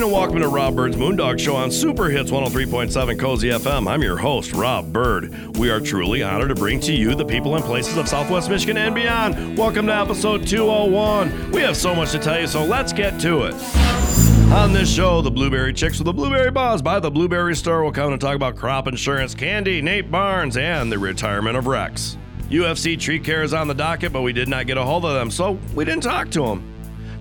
morning and welcome to Rob Bird's Moondog Show on Super Hits 103.7 Cozy FM. I'm your host, Rob Bird. We are truly honored to bring to you the people and places of Southwest Michigan and beyond. Welcome to episode 201. We have so much to tell you, so let's get to it. On this show, the Blueberry Chicks with the Blueberry Buzz by the Blueberry Store will come and talk about crop insurance, candy, Nate Barnes, and the retirement of Rex. UFC Tree Care is on the docket, but we did not get a hold of them, so we didn't talk to them.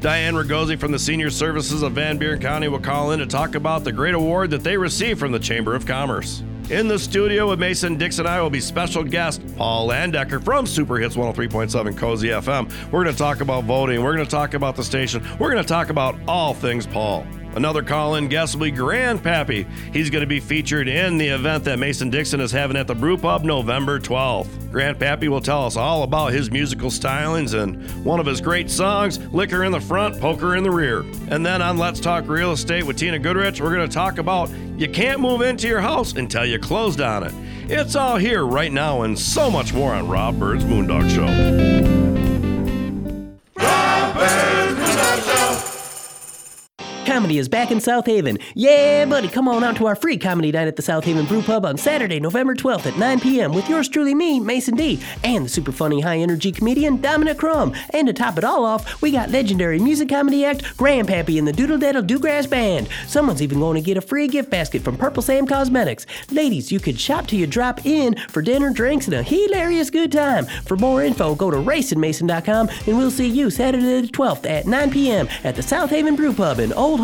Diane Ragosi from the Senior Services of Van Buren County will call in to talk about the great award that they received from the Chamber of Commerce. In the studio with Mason Dixon and I will be special guest Paul Landecker from Super Hits 103.7 Cozy FM. We're going to talk about voting. We're going to talk about the station. We're going to talk about all things Paul. Another call-in guest will be Grandpappy. He's going to be featured in the event that Mason Dixon is having at the Brew Pub November 12th. Grandpappy will tell us all about his musical stylings and one of his great songs, Liquor in the Front, Poker in the Rear. And then on Let's Talk Real Estate with Tina Goodrich, we're going to talk about you can't move into your house until you closed on it. It's all here right now and so much more on Rob Bird's Moondog Show. Comedy is back in South Haven. Yeah, buddy, come on out to our free comedy night at the South Haven Brew Pub on Saturday, November 12th at 9 p.m. with yours truly, me, Mason D, and the super funny, high-energy comedian, Dominic Crumb. And to top it all off, we got legendary music comedy act, Grandpappy and the Doodle Dettle Dewgrass Band. Someone's even going to get a free gift basket from Purple Sam Cosmetics. Ladies, you could shop till you drop in for dinner, drinks, and a hilarious good time. For more info, go to racinmason.com, and we'll see you Saturday the 12th at 9 p.m. at the South Haven Brew Pub in Old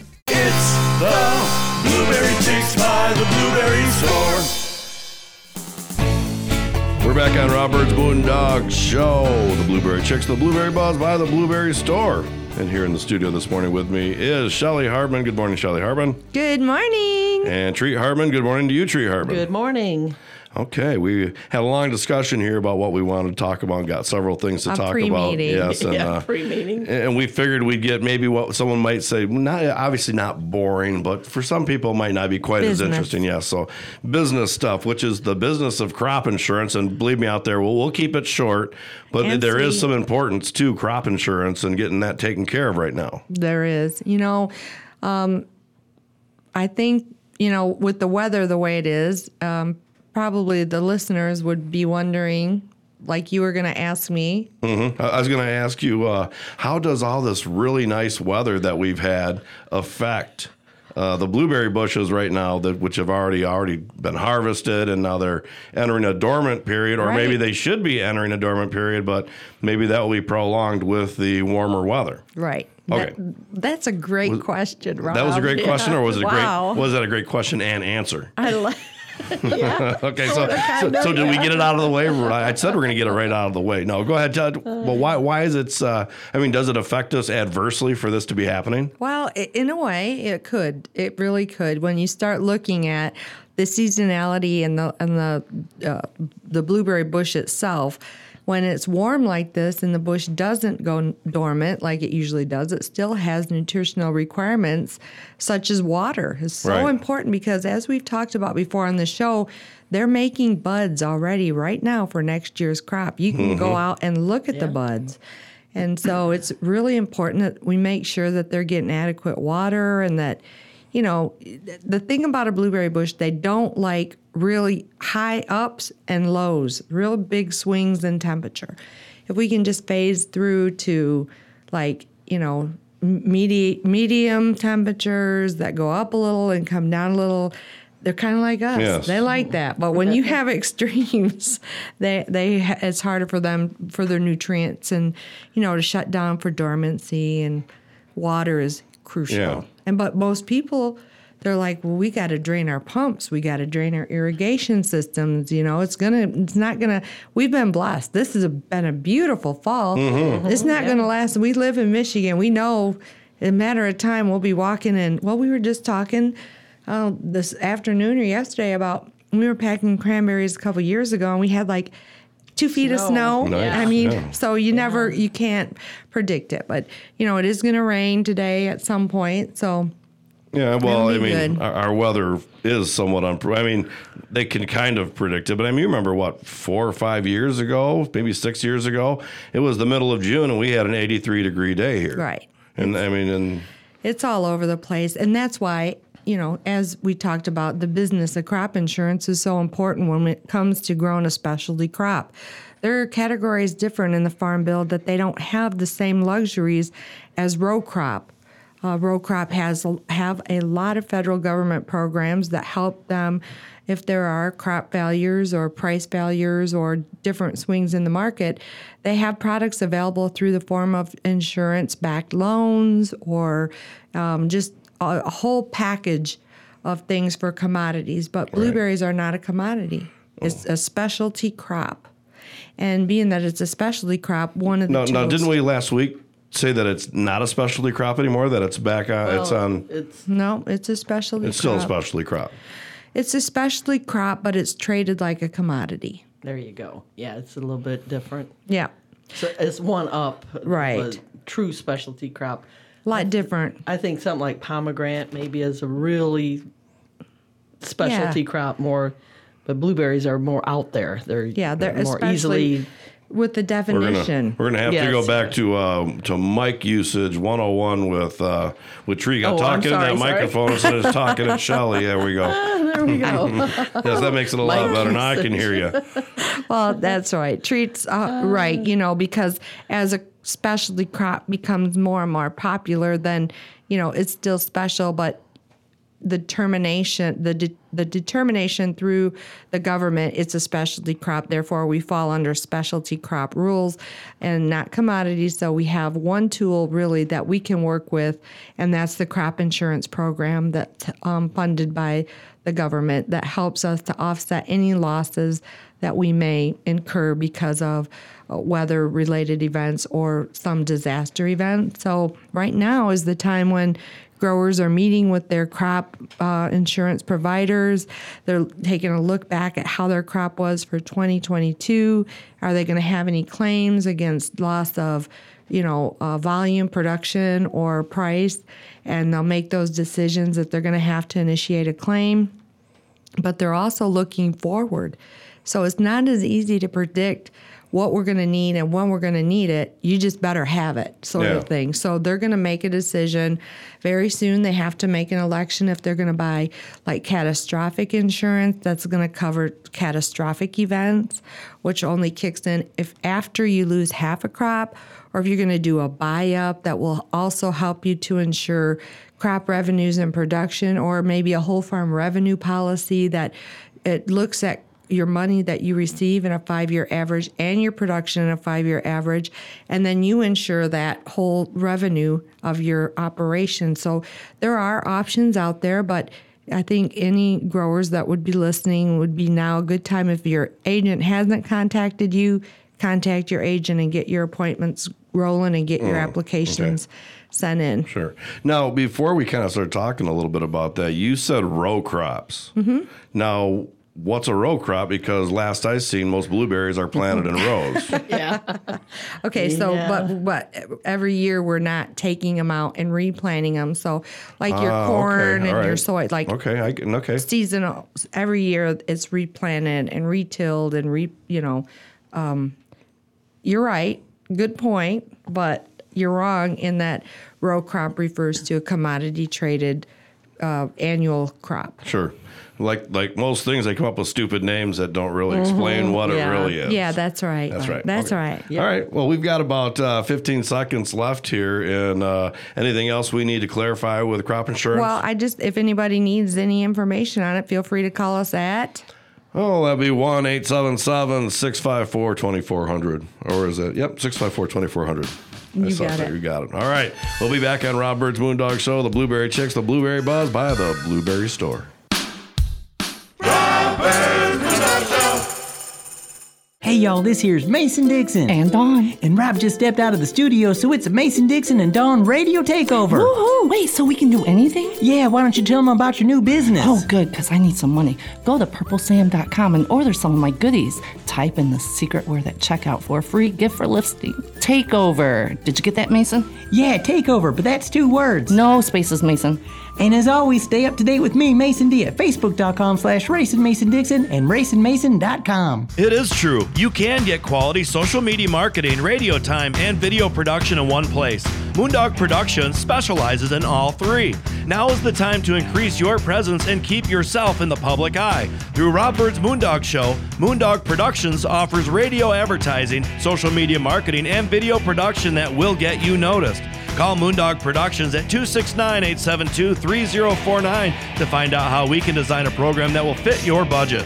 It's the Blueberry Chicks by the Blueberry Store. We're back on Rob Bird's Moondog Show. The Blueberry Chicks, the Blueberry Buzz by the Blueberry Store. And here in the studio this morning with me is Shelly Hartman. Good morning, Shelly Hartman. Good morning. And Tree Hartman. Good morning to you, Tree Hartman. Good morning. Okay, we had a long discussion here about what we wanted to talk about. Got several things to talk about. Yes, and, pre-meeting. And we figured we'd get maybe what someone might say, not obviously not boring, but for some people it might not be quite business. As interesting. Yes, so business stuff, which is the business of crop insurance. And believe me out there, we'll keep it short, but and there is some importance to crop insurance and getting that taken care of right now. There is. You know, I think, you know, with the weather the way it is, probably the listeners would be wondering, like you were going to ask me. Mm-hmm. I was going to ask you, how does all this really nice weather that we've had affect the blueberry bushes right now, which have already been harvested, and now they're entering a dormant period, or maybe they should be entering a dormant period, but maybe that will be prolonged with the warmer weather. Right. Okay. That's a great question, Rob. That was a great question, or was it was that a great question and answer? I like. Yeah. Okay, so did we get it out of the way? I said we're going to get it right out of the way. No, go ahead, Todd. Well, why is it, does it affect us adversely for this to be happening? Well, in a way, it could. It really could. When you start looking at the seasonality and the blueberry bush itself, when it's warm like this and the bush doesn't go dormant like it usually does, it still has nutritional requirements such as water. It's so important because, as we've talked about before on the show, they're making buds already right now for next year's crop. You can go out and look at the buds. And so it's really important that we make sure that they're getting adequate water and that, you know, the thing about a blueberry bush, they don't like really high ups and lows, real big swings in temperature. If we can just phase through to, like, you know, medium temperatures that go up a little and come down a little. They're kind of like us. Yes. They like that. But when you have extremes, they it's harder for them for their nutrients and, you know, to shut down for dormancy, and water is crucial. Yeah. And but most people, they're like, well, we got to drain our pumps. We got to drain our irrigation systems. You know, it's not gonna. We've been blessed. This has been a beautiful fall. Mm-hmm. It's not gonna last. We live in Michigan. We know, in a matter of time, we'll be walking in. Well, we were just talking this afternoon or yesterday about, we were packing cranberries a couple years ago, and we had like 2 feet of snow. Nice. I mean, so you can't predict it. But, you know, it is going to rain today at some point, so. Yeah, well, I mean, our weather is somewhat I mean, they can kind of predict it, but I mean, you remember what, 4 or 5 years ago, maybe 6 years ago, it was the middle of June, and we had an 83-degree day here. Right. And I mean, and it's all over the place, and that's why, you know, as we talked about, the business of crop insurance is so important when it comes to growing a specialty crop. There are categories different in the Farm Bill that they don't have the same luxuries as row crop. Row crop have a lot of federal government programs that help them if there are crop failures or price failures or different swings in the market. They have products available through the form of insurance-backed loans or just a whole package of things for commodities, but blueberries are not a commodity. It's a specialty crop. And being that it's a specialty crop, one of the two... Now, didn't we last week say that it's not a specialty crop anymore, that it's back on... Well, it's on. No, it's a specialty crop. It's still a specialty crop. It's a specialty crop, but it's traded like a commodity. There you go. Yeah, it's a little bit different. Yeah. So it's one up. Right. A true specialty crop. A lot different. I think something like pomegranate maybe is a really specialty crop more, but blueberries are more out there. They're more easily with the definition. We're gonna have to go back to mic usage 101 with Tree. I'm talking in that microphone instead of talking at Shelly. There we go. There we go. Yes, that makes it a lot better. Now I can hear you. Well, that's right. Tree's right, you know, because as a specialty crop becomes more and more popular, then, you know, it's still special, but the determination through the government, it's a specialty crop, therefore we fall under specialty crop rules and not commodities. So we have one tool really that we can work with, and that's the crop insurance program that's funded by the government that helps us to offset any losses that we may incur because of weather-related events or some disaster event. So right now is the time when growers are meeting with their crop insurance providers. They're taking a look back at how their crop was for 2022. Are they going to have any claims against loss of, you know, volume, production, or price? And they'll make those decisions that they're going to have to initiate a claim. But they're also looking forward. So it's not as easy to predict what we're going to need and when we're going to need it. You just better have it, sort of thing. So they're going to make a decision. Very soon they have to make an election if they're going to buy, like, catastrophic insurance that's going to cover catastrophic events, which only kicks in if after you lose half a crop, or if you're going to do a buy-up that will also help you to insure crop revenues and production, or maybe a whole farm revenue policy that it looks at your money that you receive in a 5-year average and your production in a 5-year average, and then you insure that whole revenue of your operation. So there are options out there, but I think any growers that would be listening would be now a good time. If your agent hasn't contacted you, contact your agent and get your appointments rolling and get your applications sent in. Sure. Now, before we kind of start talking a little bit about that, you said row crops. Mm-hmm. Now, what's a row crop? Because last I seen, most blueberries are planted in rows. Okay, so but every year we're not taking them out and replanting them. So like your corn and your soy, like seasonal. Every year it's replanted and retilled and you're right. Good point, but you're wrong in that row crop refers to a commodity traded annual crop. Sure. Like most things, they come up with stupid names that don't really explain what it really is. Yeah, that's right. That's right. That's right. Yeah. All right. Well, we've got about 15 seconds left here. And anything else we need to clarify with crop insurance? Well, if anybody needs any information on it, feel free to call us at... Oh, that'd be 1-877-654-2400. Or is it? Yep, 654-2400. You got it. All right. We'll be back on Rob Bird's Moondog Show, The Blueberry Chicks, The Blueberry Buzz by The Blueberry Store. Hey, y'all, this here's Mason Dixon. And Dawn. And Rob just stepped out of the studio, so it's a Mason Dixon and Dawn radio takeover. Woohoo! Wait, so we can do anything? Yeah, why don't you tell them about your new business? Oh, good, because I need some money. Go to purplesam.com and order some of my goodies. Type in the secret word at checkout for a free gift for lifting. Takeover. Did you get that, Mason? Yeah, takeover, but that's 2 words. No spaces, Mason. And as always, stay up to date with me, Mason D, at facebook.com/RacingMasonDixon and racingmason.com. It is true. You can get quality social media marketing, radio time, and video production in one place. Moondog Productions specializes in all 3. Now is the time to increase your presence and keep yourself in the public eye. Through Rob Bird's Moondog Show, Moondog Productions offers radio advertising, social media marketing, and video production that will get you noticed. Call Moondog Productions at 269-872-3049 to find out how we can design a program that will fit your budget.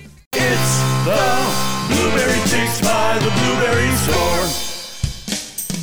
It's the Blueberry Chicks by the Blueberry Store.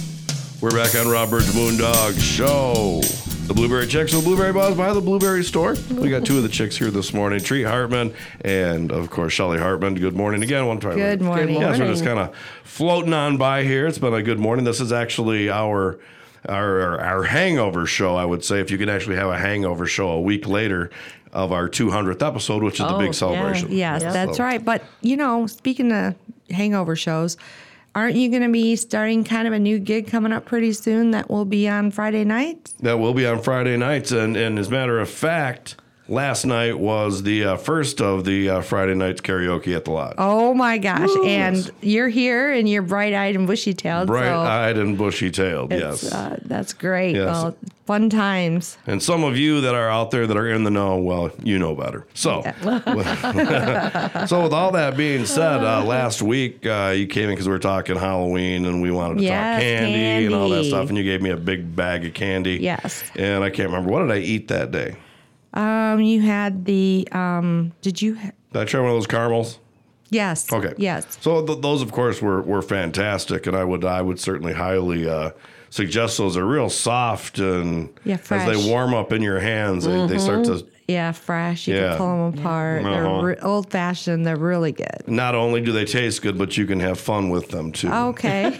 We're back on Rob Bird's Moondog Show. The Blueberry Chicks, The Blueberry Buzz by the Blueberry Store. We got 2 of the chicks here this morning, Tree Hartman and, of course, Shelly Hartman. Good morning again. Good morning. Yes, we're just kind of floating on by here. It's been a good morning. This is actually our hangover show, I would say, if you can actually have a hangover show a week later of our 200th episode, which is the big celebration. Yes, that's right. But, you know, speaking of hangover shows, aren't you going to be starting kind of a new gig coming up pretty soon that will be on Friday nights? That will be on Friday nights. And as a matter of fact... last night was the first of the Friday night's karaoke at the Lodge. Oh, my gosh. Woo, and you're here, and you're bright-eyed and bushy-tailed. Bright-eyed and bushy-tailed, yes. That's great. Yes. Well, fun times. And some of you that are out there that are in the know, well, you know better. So, with all that being said, last week you came in because we were talking Halloween, and we wanted to talk candy and all that stuff, and you gave me a big bag of candy. Yes. And I can't remember. What did I eat that day? You had the, did I try one of those caramels? Yes. Okay. Yes. So those, of course, were fantastic, and I would certainly highly suggest those. They're real soft, and fresh. As they warm up in your hands, they start to... yeah, fresh. You can pull them apart. They're old-fashioned. They're really good. Not only do they taste good, but you can have fun with them, too. Okay.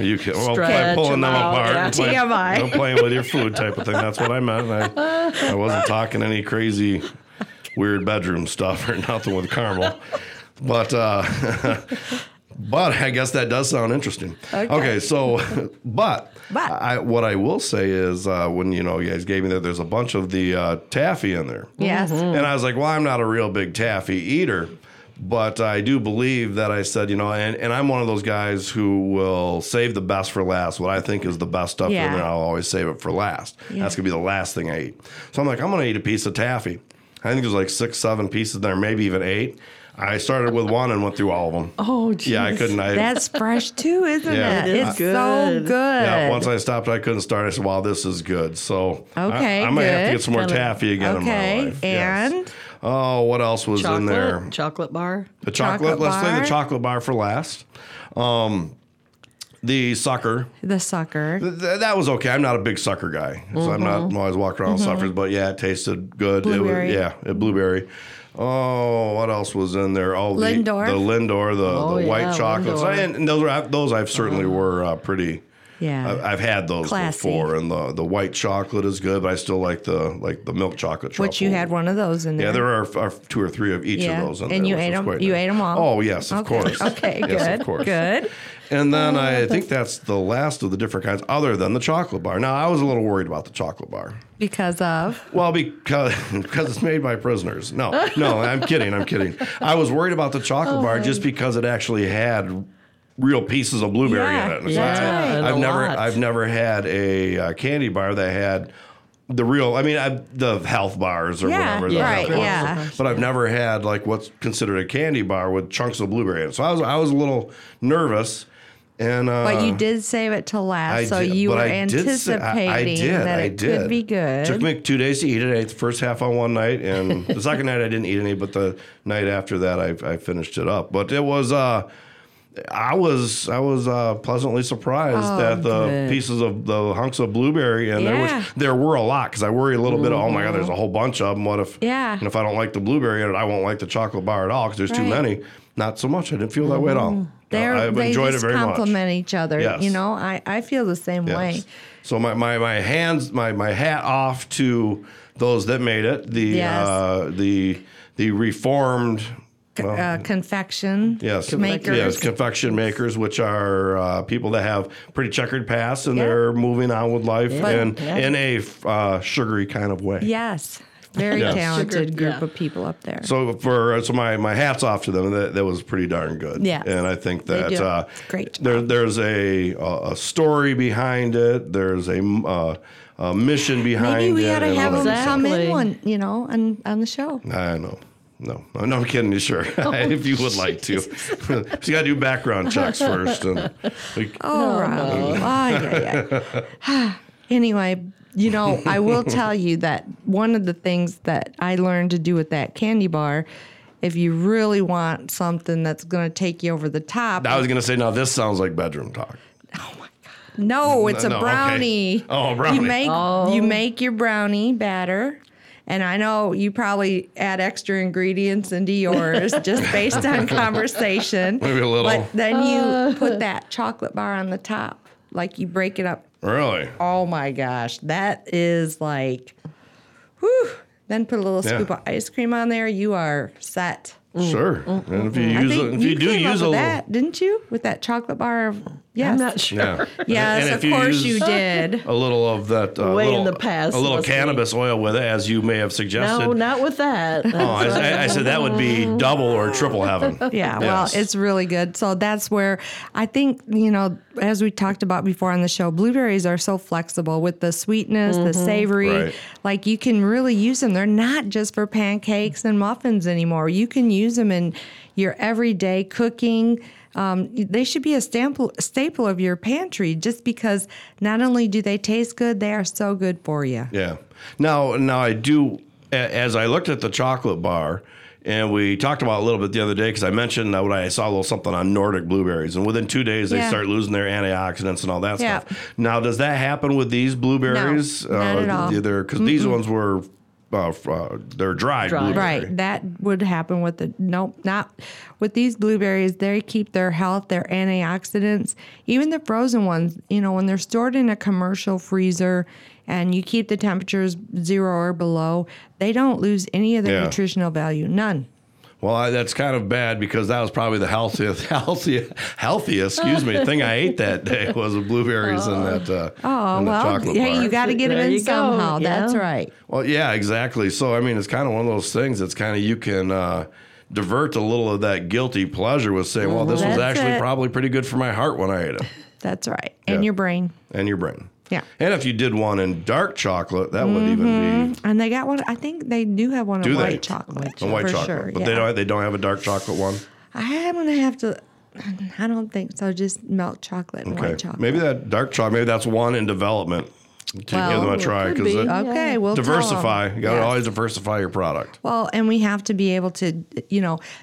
You can by pulling them apart. Yeah. TMI. Playing with your food type of thing. That's what I meant. I wasn't talking any crazy, weird bedroom stuff or nothing with caramel. But... but I guess that does sound interesting. Okay so, but what I will say is when you guys gave me that, there's a bunch of the taffy in there. Yes. And I was like, well, I'm not a real big taffy eater, but I do believe that I said, and I'm one of those guys who will save the best for last. What I think is the best stuff in there, I'll always save it for last. Yeah. That's going to be the last thing I eat. So I'm like, I'm going to eat a piece of taffy. I think there's like 6, 7 pieces there, maybe even 8. I started with one and went through all of them. Oh, geez. Yeah, I couldn't. That's fresh, too, isn't it? It's good. So good. Yeah, once I stopped, I couldn't start. I said, wow, this is good. So I'm going to have to get some more taffy again in my life. And? Yes. Oh, what else was in there? Chocolate bar. The chocolate bar. Let's say the chocolate bar for last. The sucker. The sucker. That was okay. I'm not a big sucker guy. So I'm not always walking around with suckers. But, it tasted good. Blueberry. Blueberry. Oh, what else was in there? Oh, Lindor, the white chocolates, and those I've certainly were pretty Yeah, I've had those before, and the white chocolate is good, but I still like the milk chocolate truffle. Which you had one of those in there. Yeah, there are two or three of each of those in there. And you ate them. You ate them all. Oh yes, of course. Okay, yes, good. Of course. Good. And then I think that's the last of the different kinds, other than the chocolate bar. Now I was a little worried about the chocolate bar because of because it's made by prisoners. No, I'm kidding. I was worried about the chocolate bar just because it actually had real pieces of blueberry in it. Yeah, I've never had a candy bar that had the real. I mean, the health bars or whatever. Yeah, right. Yeah. But I've never had like what's considered a candy bar with chunks of blueberry in it. So I was a little nervous. And, but you did save it to last, so you were anticipating that it could be good. It took me 2 days to eat it. I ate the first half on one night, and the second night I didn't eat any, but the night after that I finished it up. But it was... I was pleasantly surprised at the pieces of the hunks of blueberry, and there were a lot, because I worry a little bit. Oh my God, there's a whole bunch of them. What if? Yeah. And if I don't like the blueberry in it, I won't like the chocolate bar at all, because there's too many. Not so much. I didn't feel that way at all. They enjoyed it very much. They complement each other. Yes. You know, I feel the same way. So my hat off to those that made it. The the reformed. Confection makers. Yes, confection makers, which are people that have pretty checkered past, and they're moving on with life in a sugary kind of way. Yes, very talented group of people up there. So my hat's off to them. That was pretty darn good. Yeah, and I think that it's great. There's a story behind it. There's a mission behind it. Maybe we ought to have them come in one, on the show. I know. No, I'm kidding you, sure. If you would like to. So you got to do background checks first. And Anyway, I will tell you that one of the things that I learned to do with that candy bar, if you really want something that's going to take you over the top. I was going to say, now this sounds like bedroom talk. Oh, my God. No, it's a brownie. Okay. Oh, brownie. You make your brownie batter. And I know you probably add extra ingredients into yours just based on conversation. Maybe a little. But then you put that chocolate bar on the top, like you break it up. Really? Oh, my gosh. That is like, whew. Then put a little scoop of ice cream on there. You are set. Sure. Mm-hmm. And if you use that, didn't you? With that chocolate bar. Yes. I'm not sure. Yeah. Yes, of course you did. A little of that. Way in the past. A little cannabis oil with it, as you may have suggested. No, not with that. Oh, I said that would be double or triple heaven. Yeah, well, it's really good. So that's where I think, as we talked about before on the show, blueberries are so flexible with the sweetness, the savory. Right. Like you can really use them. They're not just for pancakes and muffins anymore. You can use them in your everyday cooking. They should be a staple of your pantry, just because not only do they taste good, they are so good for you. Yeah. Now I do, as I looked at the chocolate bar, and we talked about it a little bit the other day, because I mentioned that I saw a little something on Nordic blueberries, and within 2 days they start losing their antioxidants and all that stuff. Now, does that happen with these blueberries? No, not at all. Because these ones were... they're dried blueberry. Right. That would happen with not with these blueberries. They keep their health, their antioxidants, even the frozen ones, when they're stored in a commercial freezer and you keep the temperatures 0 or below, they don't lose any of their nutritional value. None. Well, that's kind of bad, because that was probably the healthiest thing I ate that day was the blueberries and that chocolate bar. Hey, you got to get them in somehow. Yeah. That's right. Well, yeah, exactly. So, I mean, it's kind of one of those things that's kind of you can divert a little of that guilty pleasure with saying, well, this was actually probably pretty good for my heart when I ate it. That's right. Yeah. And your brain. Yeah. And if you did one in dark chocolate, that would even be... And they got one, I think they do have one in white chocolate. A white chocolate. Sure, but they don't have a dark chocolate one? I'm going to have to... I don't think so. Just milk chocolate and white chocolate. Maybe that dark chocolate, maybe that's one in development. Give them a try. We'll diversify. You got to always diversify your product. Well, and we have to be able to,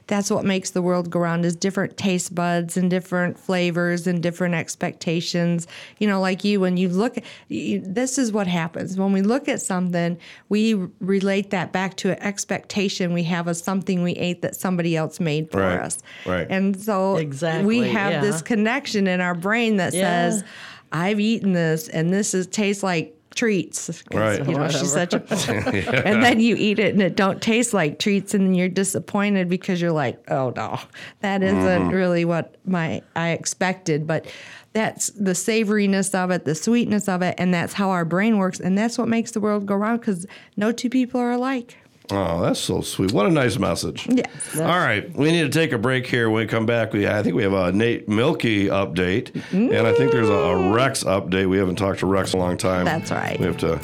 that's what makes the world go round, is different taste buds and different flavors and different expectations. Like when you look, this is what happens. When we look at something, we relate that back to an expectation we have of something we ate that somebody else made for us. Right. And so we have this connection in our brain that says, I've eaten this, and this tastes like treats. Right. You know, she's such a... yeah. And then you eat it, and it don't taste like treats, and then you're disappointed because you're like, oh, no, that isn't really what I expected. But that's the savoriness of it, the sweetness of it, and that's how our brain works, and that's what makes the world go round, because no two people are alike. Oh, that's so sweet. What a nice message. Yeah. All right. We need to take a break here. When we come back, I think we have a Nate Milkey update, and I think there's a Rex update. We haven't talked to Rex in a long time. That's right. We have to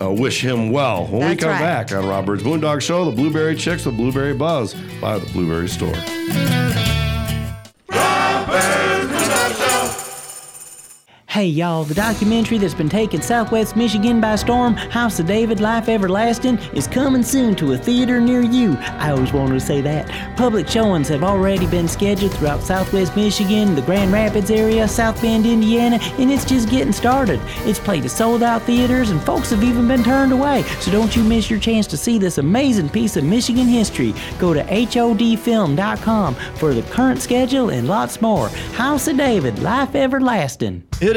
wish him well. When that's we come right. back on Rob Bird's Moondog Show, the Blueberry Chicks with Blueberry Buzz by the Blueberry Store. Hey y'all, the documentary that's been taking Southwest Michigan by storm, House of David, Life Everlasting, is coming soon to a theater near you. I always wanted to say that. Public showings have already been scheduled throughout Southwest Michigan, the Grand Rapids area, South Bend, Indiana, and it's just getting started. It's played at sold-out theaters, and folks have even been turned away, so don't you miss your chance to see this amazing piece of Michigan history. Go to HODfilm.com for the current schedule and lots more. House of David, Life Everlasting. It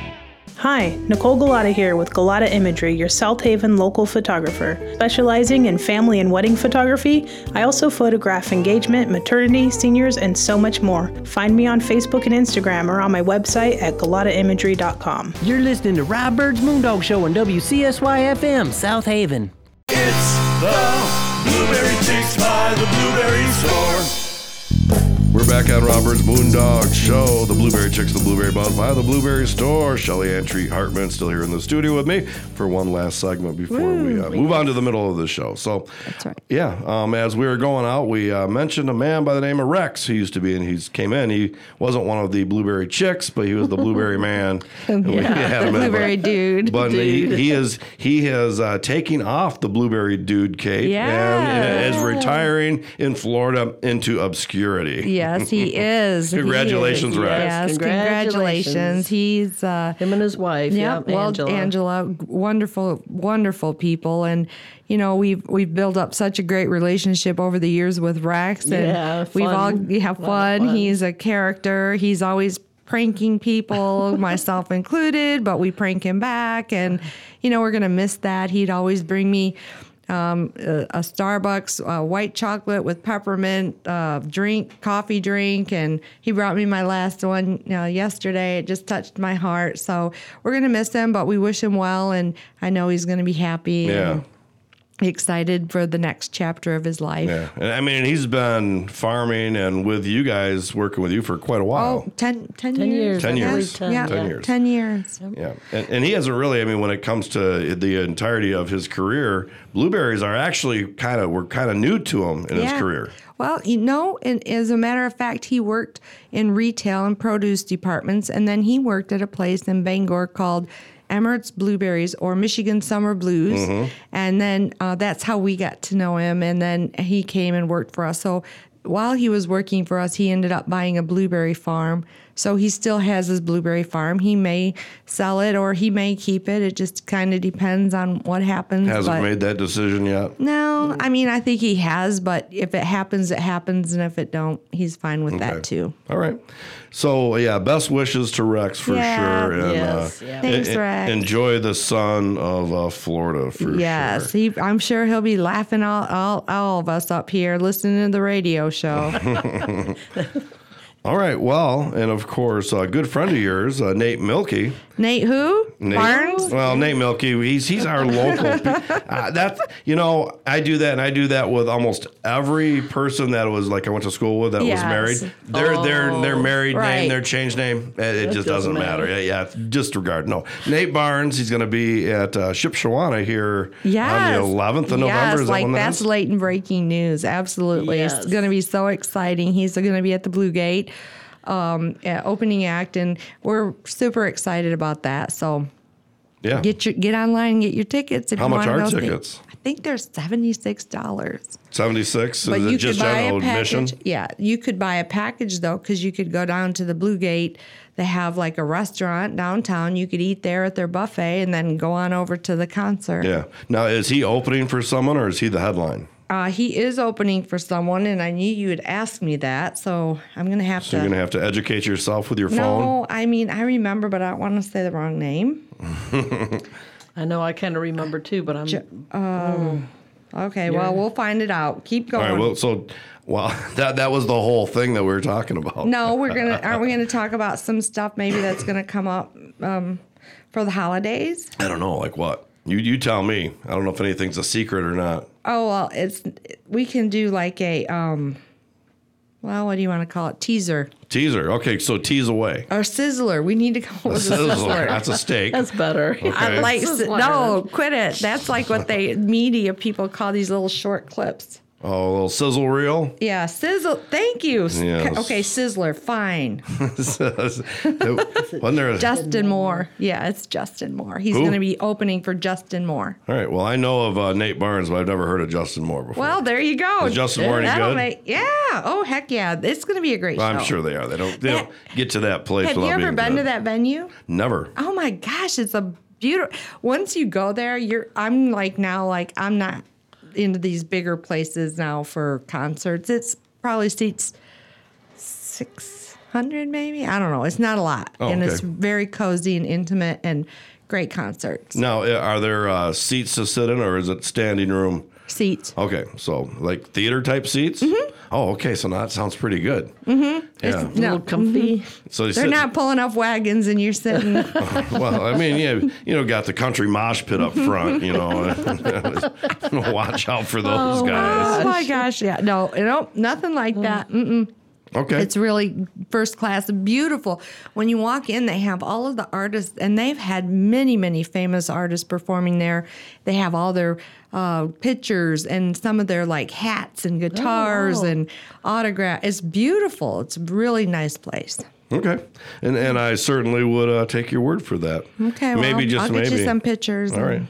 Hi, Nicole Gulotta here with Gulotta Imagery, your South Haven local photographer. Specializing in family and wedding photography, I also photograph engagement, maternity, seniors, and so much more. Find me on Facebook and Instagram or on my website at gulottaimagery.com. You're listening to Rob Bird's Moondog Show on WCSY-FM, South Haven. It's the Blueberry Chicks by the Blueberry Store. We're back on Rob Bird's Moondog Show, the Blueberry Chicks, the Blueberry Buzz by the Blueberry Store. Shelly and Tree Hartman still here in the studio with me for one last segment before we move on to the middle of the show. So, that's right. Yeah, as we were going out, we mentioned a man by the name of Rex who used to be, and he came in. He wasn't one of the Blueberry Chicks, but he was the Blueberry Man. The Blueberry Dude. But he is taking off the Blueberry Dude cape and is retiring in Florida into obscurity. Yeah. Yes, he is. Congratulations, Rex. Yes, congratulations. He's him and his wife. Yeah, well, Angela, wonderful, wonderful people, and you know we've built up such a great relationship over the years with Rex, and we have fun. He's a character. He's always pranking people, myself included, but we prank him back, and you know we're gonna miss that. He'd always bring me a Starbucks white chocolate with peppermint coffee drink, and he brought me my last one yesterday. It just touched my heart. So we're going to miss him, but we wish him well, and I know he's going to be happy. Yeah. Excited for the next chapter of his life. Yeah. And I mean, he's been farming and with you guys, working with you for quite a while. Oh, 10 years. 10 years. 10 years. Yeah. And he hasn't really, I mean, when it comes to the entirety of his career, blueberries are actually were kind of new to him in his career. Well, you know, and as a matter of fact, he worked in retail and produce departments, and then he worked at a place in Bangor called Emmert's Blueberries, or Michigan Summer Blues, and then that's how we got to know him, and then he came and worked for us. So while he was working for us, he ended up buying a blueberry farm, so he still has his blueberry farm. He may sell it, or he may keep it. It just kind of depends on what happens. Hasn't made that decision yet? No, I mean, I think he has, but if it happens, it happens, and if it don't, he's fine with that, too. All right. So, yeah, best wishes to Rex for sure. And, thanks, Rex. Enjoy the sun of Florida for sure. Yes, I'm sure he'll be laughing all of us up here listening to the radio show. All right, well, and of course, a good friend of yours, Nate Milkey. Nate who? Nate Barnes? Well, Nate Milkey, he's our local. I do that, and I do that with almost every person that was, like, I went to school with that was married. Their married name, their changed name, it just doesn't matter. Yeah, disregard. No, Nate Barnes, he's going to be at Shipshawana here on the 11th of November. Yes, that's late and breaking news, absolutely. Yes. It's going to be so exciting. He's going to be at the Blue Gate. Opening act, and we're super excited about that. So Yeah. Get online and get your tickets. If How you much are tickets? Things. I think they're $76. $76? But is it just general admission? Yeah. You could buy a package, though, because you could go down to the Blue Gate. They have, like, a restaurant downtown. You could eat there at their buffet and then go on over to the concert. Yeah. Now, is he opening for someone, or is he the headline? He is opening for someone, and I knew you would ask me that, so I'm going to have to... So you're going to have to educate yourself with your phone? No, I mean, I remember, but I don't want to say the wrong name. I know, I kind of remember, too, but I'm... Okay, well, we'll find it out. Keep going. All right, well, so... Well, that was the whole thing that we were talking about. No, aren't we gonna talk about some stuff maybe that's gonna come up for the holidays? I don't know, like what? You tell me. I don't know if anything's a secret or not. Oh well, we can do like a what do you want to call it? Teaser. Teaser. Okay, so tease away. Or sizzler. We need to come up with a sizzler. That's a steak. That's better. Okay. I like no, quit it. That's like what they media people call these little short clips. Oh, a little sizzle reel? Yeah, sizzle. Thank you. Yes. Okay, sizzler. Fine. Justin Moore. Yeah, it's Justin Moore. He's going to be opening for Justin Moore. All right. Well, I know of Nate Barnes, but I've never heard of Justin Moore before. Well, there you go. Is Justin Moore any good? Yeah. Oh, heck yeah. It's going to be a great show. I'm sure they are. They don't get to that place. Have you ever been to that venue? Never. Oh my gosh, it's a beautiful. Once you go there, I'm not into these bigger places now for concerts. It's probably seats 600 maybe. I don't know. It's not a lot. Oh, and it's very cozy and intimate and great concerts. Now, are there seats to sit in or is it standing room? Seats. Okay. So like theater type seats? Mm-hmm. Oh, okay. So now that sounds pretty good. Mm-hmm. Yeah. It's a little comfy. Mm-hmm. So they're not pulling up wagons and you're sitting. Well, I mean, yeah, got the country mosh pit up front, Watch out for those guys. Oh, my gosh. Yeah. No, nothing like that. Mm-mm. Okay. It's really first class, beautiful. When you walk in, they have all of the artists, and they've had many, many famous artists performing there. They have all their pictures and some of their, like, hats and guitars and autographs. It's beautiful. It's a really nice place. Okay. And I certainly would take your word for that. Okay. Maybe I'll get you some pictures. All right.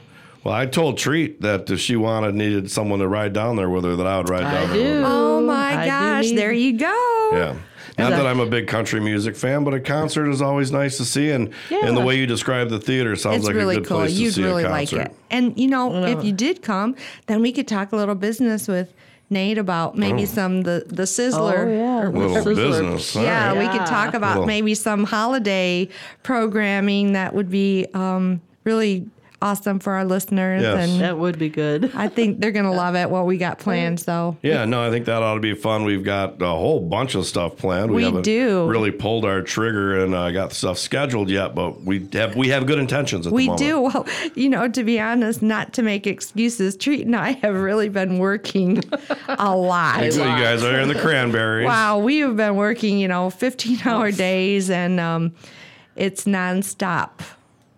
Well, I told Treat that if she needed someone to ride down there with her, that I would ride down there with her. Oh, my gosh. There you go. Yeah. Not that I'm a big country music fan, but a concert is always nice to see. And the way you describe the theater sounds like really a good place to see a concert. You'd really like it. And, if you did come, then we could talk a little business with Nate about maybe some the sizzler. Oh, yeah. Little business. Yeah, we could talk about maybe some holiday programming that would be really awesome for our listeners. Yes. And that would be good. I think they're going to love it, what we got planned. So yeah, no, I think that ought to be fun. We've got a whole bunch of stuff planned. We haven't really pulled our trigger and got stuff scheduled yet, but we have good intentions at the moment. We do. Well, to be honest, not to make excuses, Treat and I have really been working a lot. Thanks you guys are in the cranberries. Wow, we have been working, 15-hour days, and it's nonstop.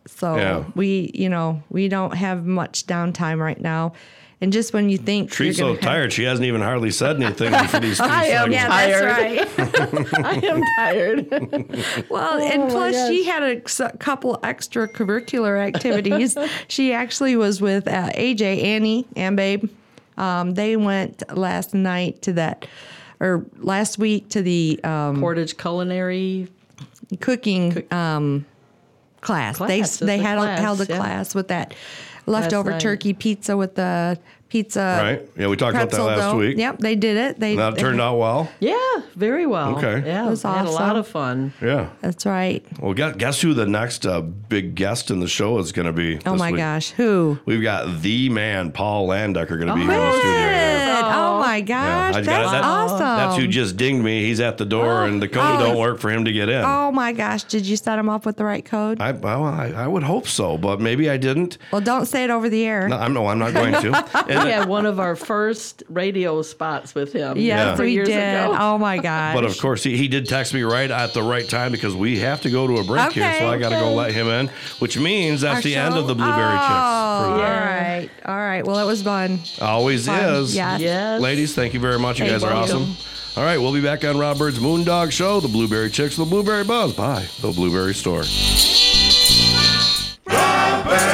So we don't have much downtime right now. And just when you think she's so tired, she hasn't even hardly said anything for these 3 seconds. That's right. I am tired. Well, and plus she had a couple extracurricular activities. She actually was with AJ, Annie, and Babe. They went last week to the Portage Culinary Cooking class. They held a class with that leftover turkey pizza with the pizza. Right. Yeah, we talked about that last week. Yep, they did it. That turned out well. Yeah, very well. Okay. Yeah, it was awesome. Had a lot of fun. Yeah. That's right. Well, guess who the next big guest in the show is going to be? Oh my gosh, who? We've got the man, Paul Landecker, going to be here in the studio. Oh my gosh, that's awesome. That's who just dinged me. He's at the door, and the code don't work for him to get in. Oh my gosh, did you set him up with the right code? I would hope so, but maybe I didn't. Well, don't say it over the air. No, I'm not going to. We had one of our first radio spots with him. Yes, we did. Ago. Oh, my gosh. But, of course, he did text me right at the right time because we have to go to a break here, so I got to go let him in, which means that's the end of the Blueberry Chicks. Oh, all right. Well, it was fun. Always is. Yes. Ladies, thank you very much. You guys are awesome. All right, we'll be back on Rob Bird's Moondog Show, the Blueberry Chicks, the Blueberry Buzz by the Blueberry Store. Rob Bird.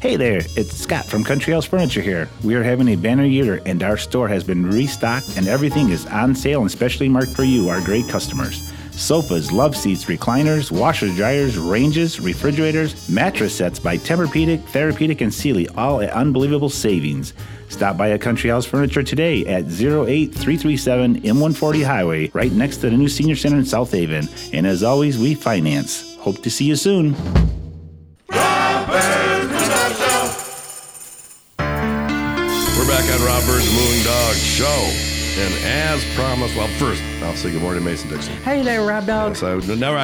Hey there, it's Scott from Country House Furniture here. We are having a banner year and our store has been restocked and everything is on sale and specially marked for you, our great customers. Sofas, love seats, recliners, washers, dryers, ranges, refrigerators, mattress sets by Tempur-Pedic, Therapeutic, and Sealy, all at unbelievable savings. Stop by at Country House Furniture today at 08337 M140 Highway, right next to the new Senior Center in South Haven. And as always, we finance. Hope to see you soon. On Rob Bird's Moondog Show. And as promised, well, first, I'll say good morning, Mason Dixon. Hey there, Rob Dog. Yes,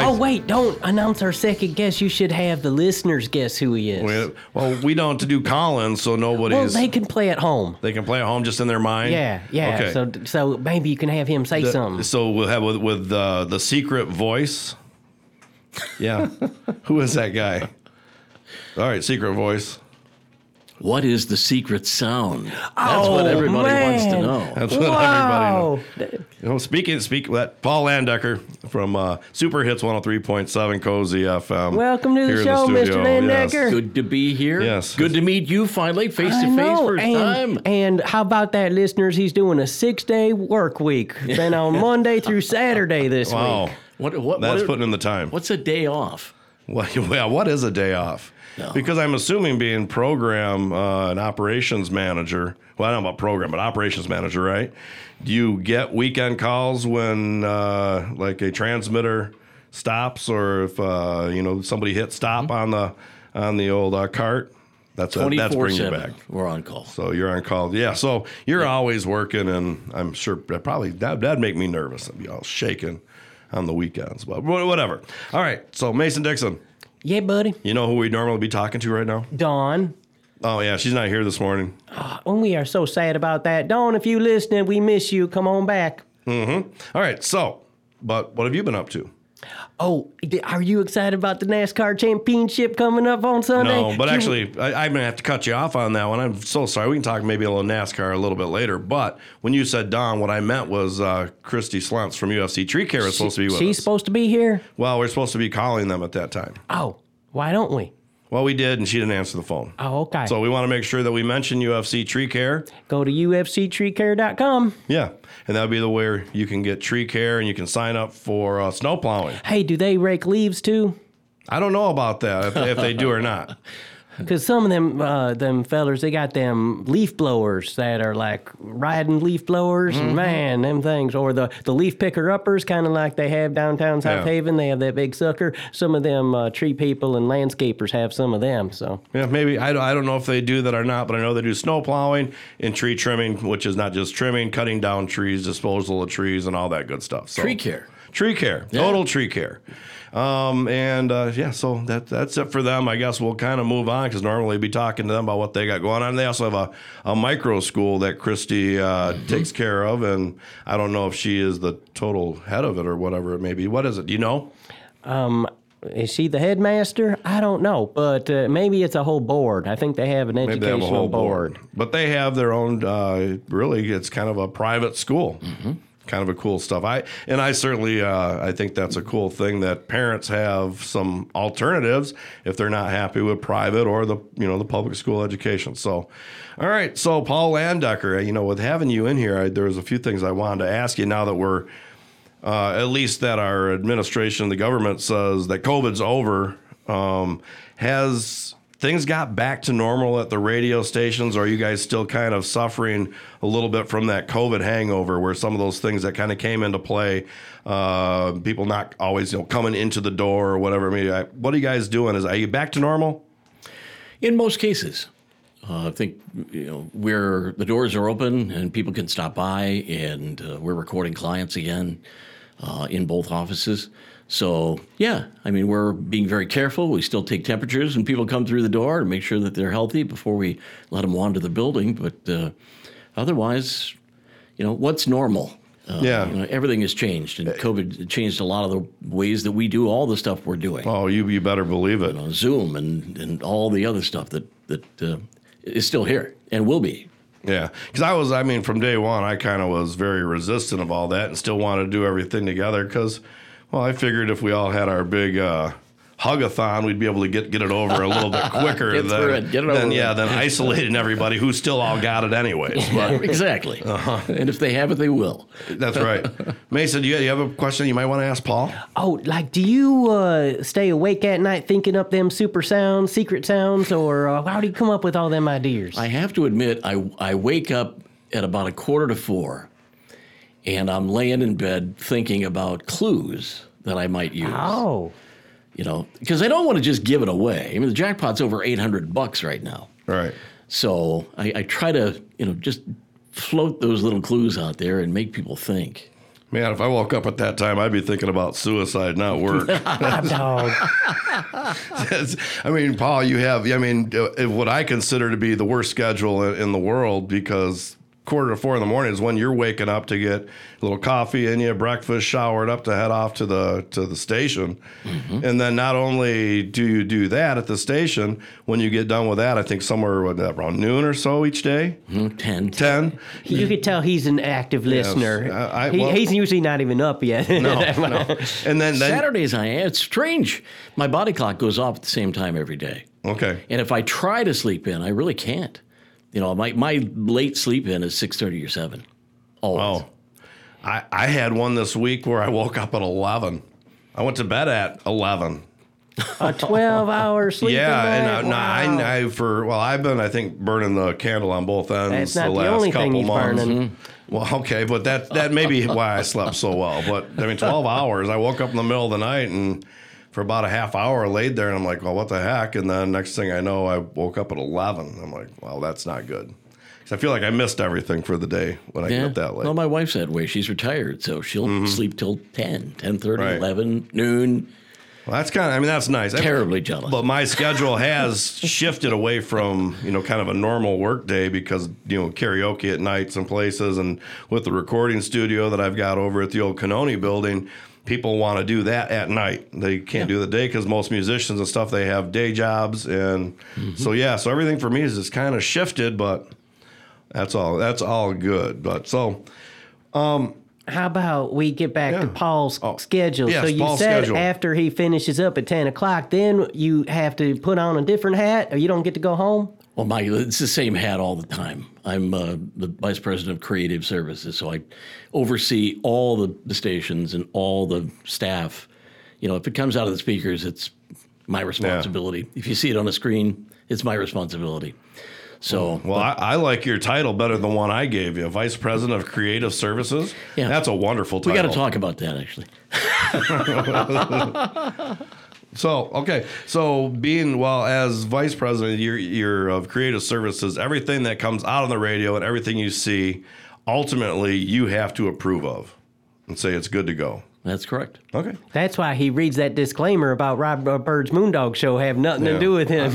oh, wait, don't announce our second guest. You should have the listeners guess who he is. Well, we don't do call-ins, so nobody's... Well, they can play at home. They can play at home just in their mind? Yeah. Okay. So maybe you can have him say something. So we'll have with the secret voice. Yeah. Who is that guy? All right, secret voice. What is the secret sound? That's what everybody wants to know. That's what everybody knows. You know, speaking that Paul Landecker from Super Hits 103.7 Cozy FM. Welcome to the show, Mr. Landecker. Yes. Good to be here. Yes. Good to meet you finally, face-to-face, first time. And how about that, listeners? He's doing a 6-day work week. Then on Monday through Saturday this week. Wow. That's putting in the time. What's a day off? Well, what is a day off? No. Because I'm assuming being program and operations manager, well, I don't know about program, but operations manager, right? Do you get weekend calls when like a transmitter stops, or if somebody hit stop on the old cart? That's bringing you back. We're on call. So you're on call. Yeah. So you're always working, and I'm sure that'd make me nervous. I'd be all shaking on the weekends, but whatever. All right. So Mason Dixon. Yeah, buddy. You know who we normally be talking to right now? Dawn. Oh, yeah, she's not here this morning. Oh, we are so sad about that. Dawn, if you listening, we miss you. Come on back. Mm-hmm. All right, so, but what have you been up to? Oh, are you excited about the NASCAR championship coming up on Sunday? No, but actually, I'm going to have to cut you off on that one. I'm so sorry. We can talk maybe a little NASCAR a little bit later. But when you said Dawn, what I meant was Christy Sluntz from UFC Tree Care is supposed to be with us. She's supposed to be here? Well, we're supposed to be calling them at that time. Oh, why don't we? Well, we did, and she didn't answer the phone. Oh, okay. So we want to make sure that we mention UFC Tree Care. Go to ufctreecare.com. Yeah, and that would be the way you can get Tree Care, and you can sign up for snow plowing. Hey, do they rake leaves, too? I don't know about that, if they do or not. Because some of them fellers, they got them leaf blowers that are like riding leaf blowers, and man, them things. Or the leaf picker-uppers, kind of like they have downtown South Haven. They have that big sucker. Some of them tree people and landscapers have some of them. So yeah, maybe. I don't know if they do that or not, but I know they do snow plowing and tree trimming, which is not just trimming, cutting down trees, disposal of trees, and all that good stuff. So, Tree Care. Tree Care. Yeah. Total Tree Care. So that's it for them. I guess we'll kind of move on because normally we'd be talking to them about what they got going on. They also have a micro school that Christy takes care of, and I don't know if she is the total head of it or whatever it may be. What is it? Do you know? Is she the headmaster? I don't know, but maybe it's a whole board. I think they have an educational board. But they have their own, really, it's kind of a private school. Mm-hmm. Kind of a cool stuff. I certainly I think that's a cool thing that parents have some alternatives if they're not happy with private or the public school education. So, all right. So Paul Landecker, with having you in here, there was a few things I wanted to ask you. Now that we're at least that our administration, the government says that COVID's over, has things got back to normal at the radio stations, or are you guys still kind of suffering a little bit from that COVID hangover where some of those things that kind of came into play, people not always coming into the door or whatever? What are you guys doing? Are you back to normal? In most cases. I think where the doors are open and people can stop by, and we're recording clients again in both offices. So, yeah, I mean, we're being very careful. We still take temperatures when people come through the door and make sure that they're healthy before we let them wander the building. But otherwise, you know, what's normal? Yeah. You know, everything has changed, and COVID changed a lot of the ways that we do all the stuff we're doing. Oh, you better believe it. You know, Zoom and all the other stuff that is still here and will be. Yeah, because I mean, from day one, I kind of was very resistant of all that and still wanted to do everything together because, well, I figured if we all had our big hug-a-thon, we'd be able to get it over a little bit quicker than isolating everybody who still all got it anyways. But, exactly. Uh-huh. And if they have it, they will. That's right. Mason, do you have a question you might want to ask Paul? Oh, like, do you stay awake at night thinking up them super sounds, secret sounds, or how do you come up with all them ideas? I have to admit, I wake up at about 4:45, and I'm laying in bed thinking about clues that I might use. Oh. You know, because I don't want to just give it away. I mean, the jackpot's over $800 right now. Right. So I try to, you know, just float those little clues out there and make people think. Man, if I woke up at that time, I'd be thinking about suicide, not work. Dog. I mean, Paul, what I consider to be the worst schedule in the world, because 4:45 in the morning is when you're waking up to get a little coffee in you, breakfast, showered up to head off to the station. Mm-hmm. And then not only do you do that at the station, when you get done with that, I think somewhere around noon or so each day. Mm-hmm. 10. You can tell he's an active listener. He's usually not even up yet. No. And then Saturdays, it's strange. My body clock goes off at the same time every day. Okay. And if I try to sleep in, I really can't. You know, my late sleep in is 6:30 or 7, always. Oh, I had one this week where I woke up at 11. I went to bed at 11. A 12-hour sleep. Yeah, and wow. I've been burning the candle on both ends the last couple months. Burning. Well, okay, but that may be why I slept so well. But I mean, 12 hours. I woke up in the middle of the night and for about a half hour laid there, and I'm like, well, what the heck? And then next thing I know, I woke up at 11. I'm like, wow, that's not good. Because I feel like I missed everything for the day when I get up that late. Well, my wife's that way. She's retired, so she'll sleep till 10:30, right. 11, noon. Well, that's that's nice. Terribly jealous. But my schedule has shifted away from, you know, kind of a normal work day because, you know, karaoke at nights and places, and with the recording studio that I've got over at the old Canoni building, people want to do that at night. They can't do the day because most musicians and stuff, they have day jobs. And so everything for me is just kind of shifted, but that's all good. But so, how about we get back to Paul's schedule? Yes, so you Paul's said schedule. After he finishes up at 10 o'clock, then you have to put on a different hat or you don't get to go home? Well, Mike, it's the same hat all the time. I'm the vice president of creative services, so I oversee all the stations and all the staff. You know, if it comes out of the speakers, it's my responsibility. Yeah. If you see it on a screen, it's my responsibility. So, well, I like your title better than one I gave you, vice president of creative services. Yeah. That's a wonderful title. We got to talk about that, actually. So, okay, so being, as vice president, you're of creative services, everything that comes out on the radio and everything you see, ultimately you have to approve of and say it's good to go. That's correct. Okay. That's why he reads that disclaimer about Rob Bird's Moondog Show have nothing to do with him.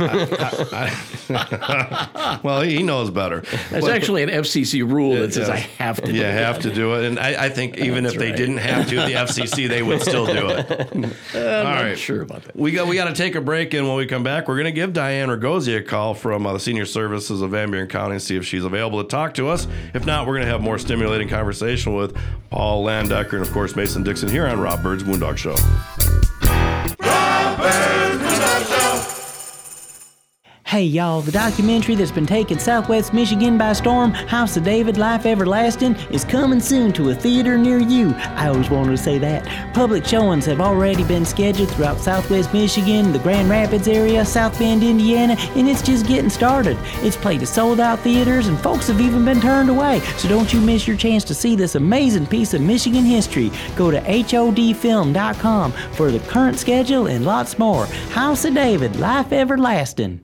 Well, he knows better. There's actually an FCC rule that says I have to do it. You have to do it. And I think even if they didn't have to, the FCC, they would still do it. I'm not sure about that. We got to take a break, and when we come back, we're going to give Diane Ragosi a call from the Senior Services of Van Buren County and see if she's available to talk to us. If not, we're going to have more stimulating conversation with Paul Landecker and, of course, Mason Dixon here on Rob Bird's Moondog Show. Rob Bird's Moondog Show. Hey, y'all, the documentary that's been taking Southwest Michigan by storm, House of David, Life Everlasting, is coming soon to a theater near you. I always wanted to say that. Public showings have already been scheduled throughout Southwest Michigan, the Grand Rapids area, South Bend, Indiana, and it's just getting started. It's played at sold-out theaters, and folks have even been turned away, so don't you miss your chance to see this amazing piece of Michigan history. Go to HODfilm.com for the current schedule and lots more. House of David, Life Everlasting.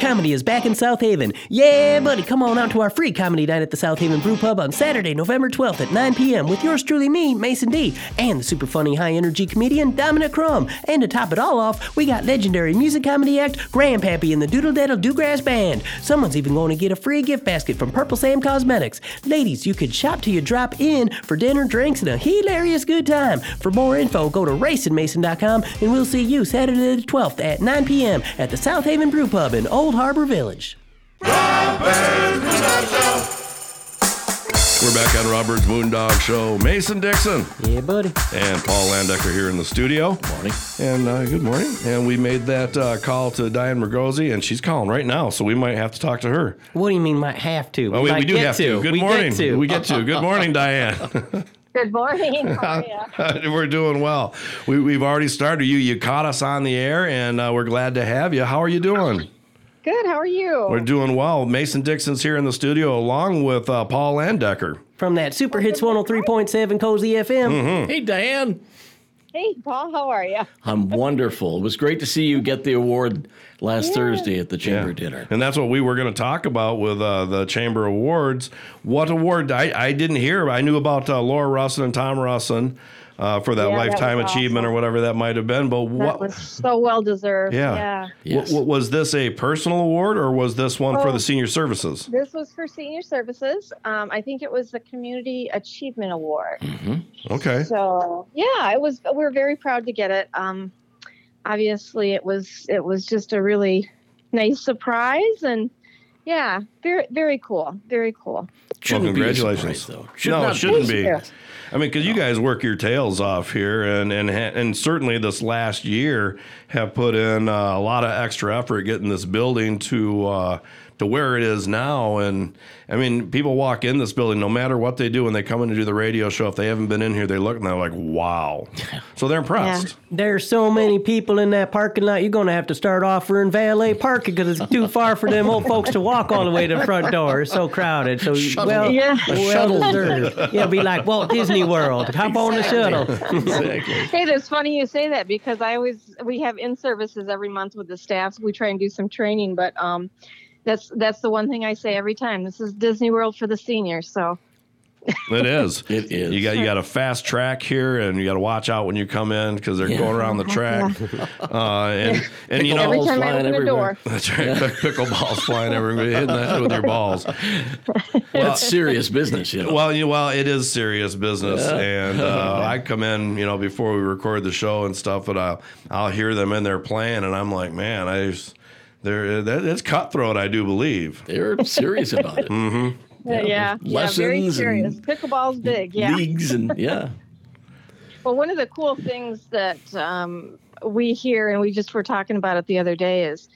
Comedy is back in South Haven. Yeah, buddy, come on out to our free comedy night at the South Haven Brew Pub on Saturday, November 12th at 9 p.m. with yours truly, me, Mason D, and the super funny, high-energy comedian Dominic Crumb. And to top it all off, we got legendary music comedy act Grandpappy and the Doodle Dettle Dewgrass Band. Someone's even going to get a free gift basket from Purple Sam Cosmetics. Ladies, you could shop till you drop in for dinner, drinks, and a hilarious good time. For more info, go to racinmason.com, and we'll see you Saturday the 12th at 9 p.m. at the South Haven Brew Pub in Old Harbor Village. We're back on Rob Bird's Moondog Show. Mason Dixon. Yeah, buddy. And Paul Landecker here in the studio. Morning. And good morning. And we made that call to Diane Ragosi, and she's calling right now, so we might have to talk to her. What do you mean might have to? Well, we do have to. Good morning. We get to. Good morning, Diane. Good morning. How are you? We're doing well. We've already started. You caught us on the air, and we're glad to have you. How are you doing? Good. How are you? We're doing well. Mason Dixon's here in the studio along with Paul Landecker. From that Super Hits 103.7 Cozy FM. Mm-hmm. Hey, Diane. Hey, Paul. How are you? I'm wonderful. It was great to see you get the award last Thursday at the Chamber dinner. And that's what we were going to talk about with the Chamber Awards. What award? I didn't hear. I knew about Laura Russin and Tom Russin. For that lifetime that achievement awesome. Or whatever that might have been. But that was so well-deserved. Yeah. Yes. Was this a personal award or was this one for the Senior Services? This was for Senior Services. I think it was the Community Achievement Award. Mm-hmm. Okay. So, it was. We're very proud to get it. Obviously, it was just a really nice surprise and very, very cool. Very cool. Well, congratulations. Though. It shouldn't be. I mean, because you guys work your tails off here and certainly this last year have put in a lot of extra effort getting this building to where it is now. And, I mean, people walk in this building, no matter what they do when they come in to do the radio show, if they haven't been in here, they look and they're like, wow. So they're impressed. Yeah. There's so many people in that parking lot, you're going to have to start offering valet parking because it's too far for them old folks to walk all the way to the front door. It's so crowded. So, well deserved. Yeah, be like Walt Disney World. Hop on the shuttle. Exactly. Hey, that's funny you say that because we have in-services every month with the staff. So we try and do some training, but That's the one thing I say every time. This is Disney World for the seniors, so. It is. You got a fast track here, and you got to watch out when you come in because they're going around the track. And you know, every time I open the door, that's right. Yeah. Pickleballs flying everywhere, hitting that with your balls. Well, it's serious business, you know. Well, it is serious business, and I come in, you know, before we record the show and stuff, and I'll hear them in there playing, and I'm like, man, that's cutthroat, I do believe. They're serious about it. Mm-hmm. Yeah. Lessons. Very serious. Pickleball's big. Yeah. Leagues and. Well, one of the cool things that we hear, and we just were talking about it the other day, is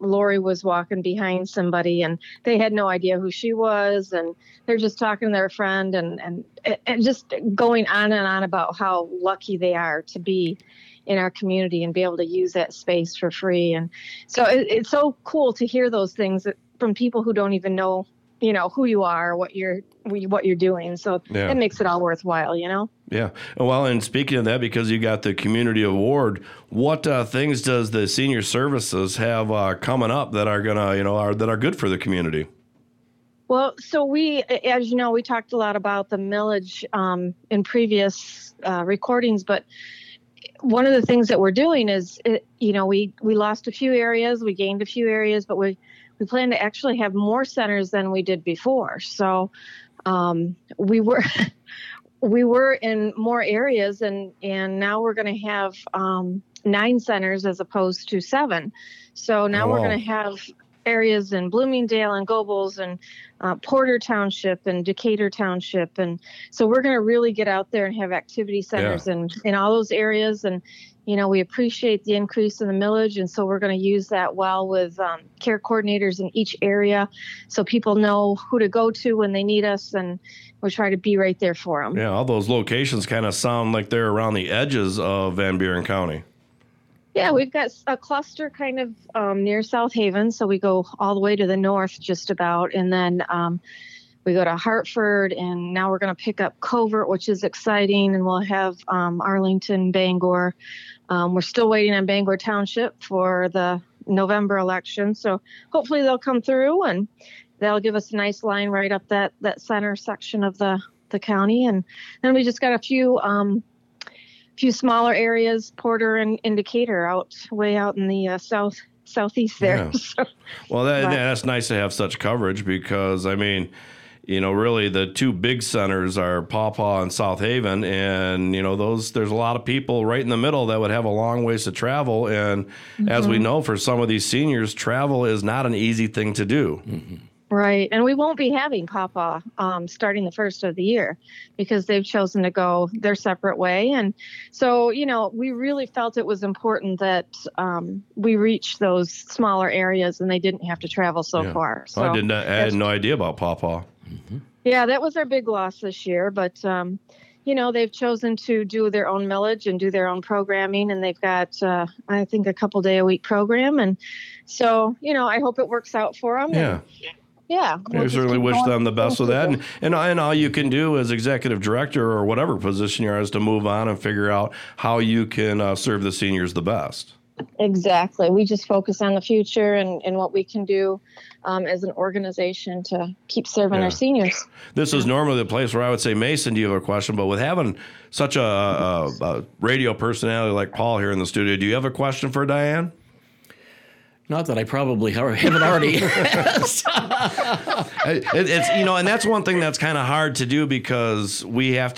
Lori was walking behind somebody, and they had no idea who she was, and they're just talking to their friend, and just going on and on about how lucky they are to be in our community and be able to use that space for free. And so it's so cool to hear those things from people who don't even know, you know, who you are, or what you're doing. So it makes it all worthwhile, you know? Yeah. Well, and speaking of that, because you got the community award, what things does the Senior Services have coming up that are gonna, you know, that are good for the community? Well, so we, as you know, we talked a lot about the millage in previous recordings, but one of the things that we're doing is, you know, we lost a few areas, we gained a few areas, but we plan to actually have more centers than we did before. So we were in more areas, and now we're going to have 9 centers as opposed to 7. So now we're going to have areas in Bloomingdale and Gobles and Porter Township and Decatur Township. And so we're going to really get out there and have activity centers in all those areas. And you know, we appreciate the increase in the millage, and so we're going to use that well with care coordinators in each area so people know who to go to when they need us, and we try to be right there for them. Yeah, all those locations kind of sound like they're around the edges of Van Buren County. Yeah, we've got a cluster kind of near South Haven, so we go all the way to the north just about, and then we go to Hartford, and now we're going to pick up Covert, which is exciting, and we'll have Arlington, Bangor. We're still waiting on Bangor Township for the November election, so hopefully they'll come through, and that'll give us a nice line right up that center section of the county. And then we just got a few smaller areas, Porter and Decatur, way out in the southeast there. Yeah. So, well, that's nice to have such coverage because, I mean, you know, really the two big centers are Pawpaw and South Haven. And, you know, there's a lot of people right in the middle that would have a long ways to travel. And as we know, for some of these seniors, travel is not an easy thing to do. Mm-hmm. Right. And we won't be having Pawpaw starting the first of the year because they've chosen to go their separate way. And so, you know, we really felt it was important that we reach those smaller areas and they didn't have to travel so far. So I had no idea about Pawpaw. Mm-hmm. Yeah, that was our big loss this year. But, you know, they've chosen to do their own millage and do their own programming. And they've got, I think, a couple day a week program. And so, you know, I hope it works out for them. Yeah. Yeah, I certainly wish them the best with that. And all you can do as executive director or whatever position you're in is to move on and figure out how you can serve the seniors the best. Exactly. We just focus on the future and what we can do as an organization to keep serving our seniors. This is normally the place where I would say, Mason, do you have a question? But with having such a radio personality like Paul here in the studio, do you have a question for Diane? Not that I probably haven't already asked. It's, you know, and that's one thing that's kind of hard to do because we have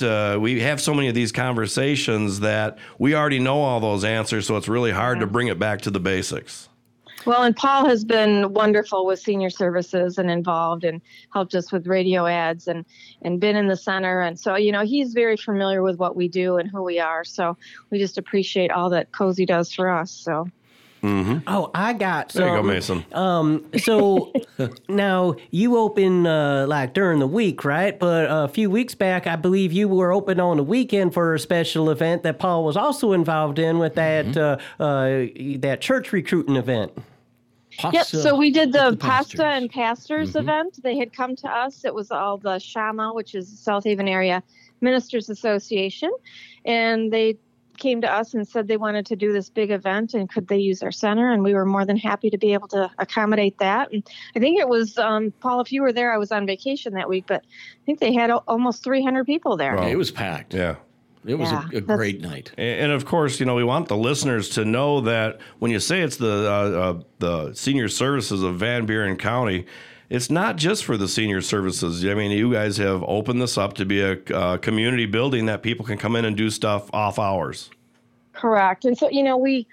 so many of these conversations that we already know all those answers, so it's really hard to bring it back to the basics. Well, and Paul has been wonderful with senior services and involved and helped us with radio ads and been in the center. And so, you know, he's very familiar with what we do and who we are. So we just appreciate all that Cozy does for us. So. Mm-hmm. Oh, I got some. There you go, Mason. So now you open like during the week, right? But a few weeks back, I believe you were open on the weekend for a special event that Paul was also involved in with that that church recruiting event. Pasta. Yep, so we did the pasta and pastors event. They had come to us. It was all the Shama, which is the South Haven Area Ministers Association, and they came to us and said they wanted to do this big event and could they use our center, and we were more than happy to be able to accommodate that. And I think it was Paul, if you were there, I was on vacation that week, but I think they had almost 300 people there. Wow. It was packed. Yeah. It was a great night. And of course, you know, we want the listeners to know that when you say it's the Senior Services of Van Buren County, it's not just for the senior services. I mean, you guys have opened this up to be a community building that people can come in and do stuff off hours. Correct. And so, you know, we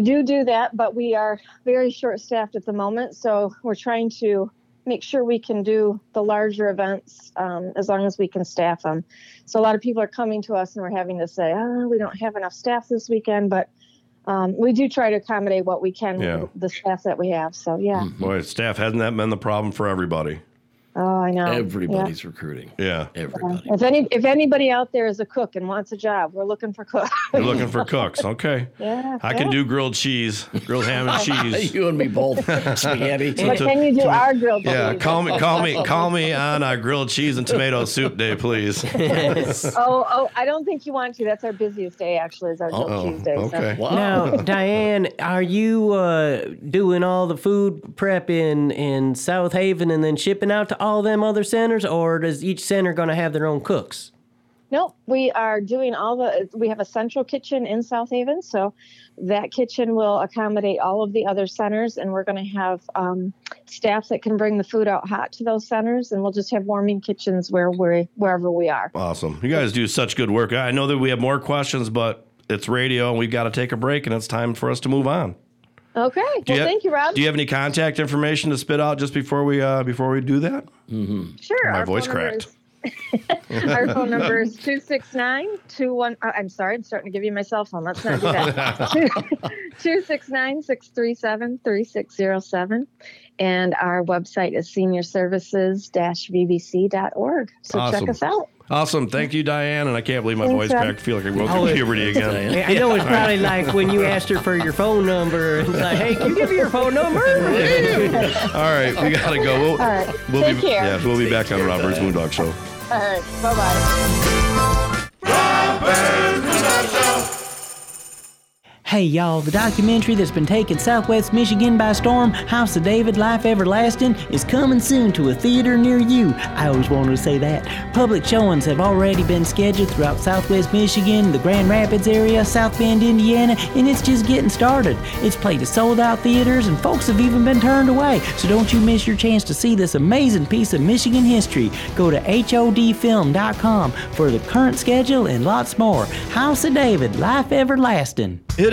do that, but we are very short-staffed at the moment. So we're trying to make sure we can do the larger events as long as we can staff them. So a lot of people are coming to us and we're having to say, we don't have enough staff this weekend, but we do try to accommodate what we can with the staff that we have. So, Boy, staff, hasn't that been the problem for everybody? Oh, I know. Everybody's recruiting. Yeah. Everybody. If anybody out there is a cook and wants a job, we're looking for cooks. We're looking for cooks. Okay. Yeah. I can do grilled ham and cheese. You and me both. Spaghetti. But can you do our grilled cheese? Yeah. Call me on a grilled cheese and tomato soup day, please. Oh, I don't think you want to. That's our busiest day, actually, is our grilled cheese day. Okay. So. Wow. Now, Diane, are you doing all the food prep in South Haven and then shipping out to all them other centers, or does each center going to have their own cooks? Nope, we are doing we have a central kitchen in South Haven, so that kitchen will accommodate all of the other centers, and we're going to have staff that can bring the food out hot to those centers, and we'll just have warming kitchens wherever we are. Awesome. You guys do such good work. I know that we have more questions, but it's radio, and we've got to take a break, and it's time for us to move on. Okay. Well, thank you, Rob. Do you have any contact information to spit out just before we do that? Mm-hmm. Sure. My voice cracked. Our phone number is 269-21. I'm sorry, I'm starting to give you my cell phone. Let's not do that. 269-637-3607. And our website is seniorservices-vbc.org. So awesome. Check us out. Awesome. Thank you, Diane. And I can't believe my voice cracked. I feel like I woke up puberty again. I know it's probably like when you asked her for your phone number. It's like, hey, can you give me your phone number? All right. We got to go. All right. We'll be back on Rob Bird's Moondog Show. All right. Bye-bye. Rob Bird's Moondog Show. Hey y'all, the documentary that's been taking Southwest Michigan by storm, House of David, Life Everlasting, is coming soon to a theater near you. I always wanted to say that. Public showings have already been scheduled throughout Southwest Michigan, the Grand Rapids area, South Bend, Indiana, and it's just getting started. It's played at sold-out theaters, and folks have even been turned away, so don't you miss your chance to see this amazing piece of Michigan history. Go to HODfilm.com for the current schedule and lots more. House of David, Life Everlasting. It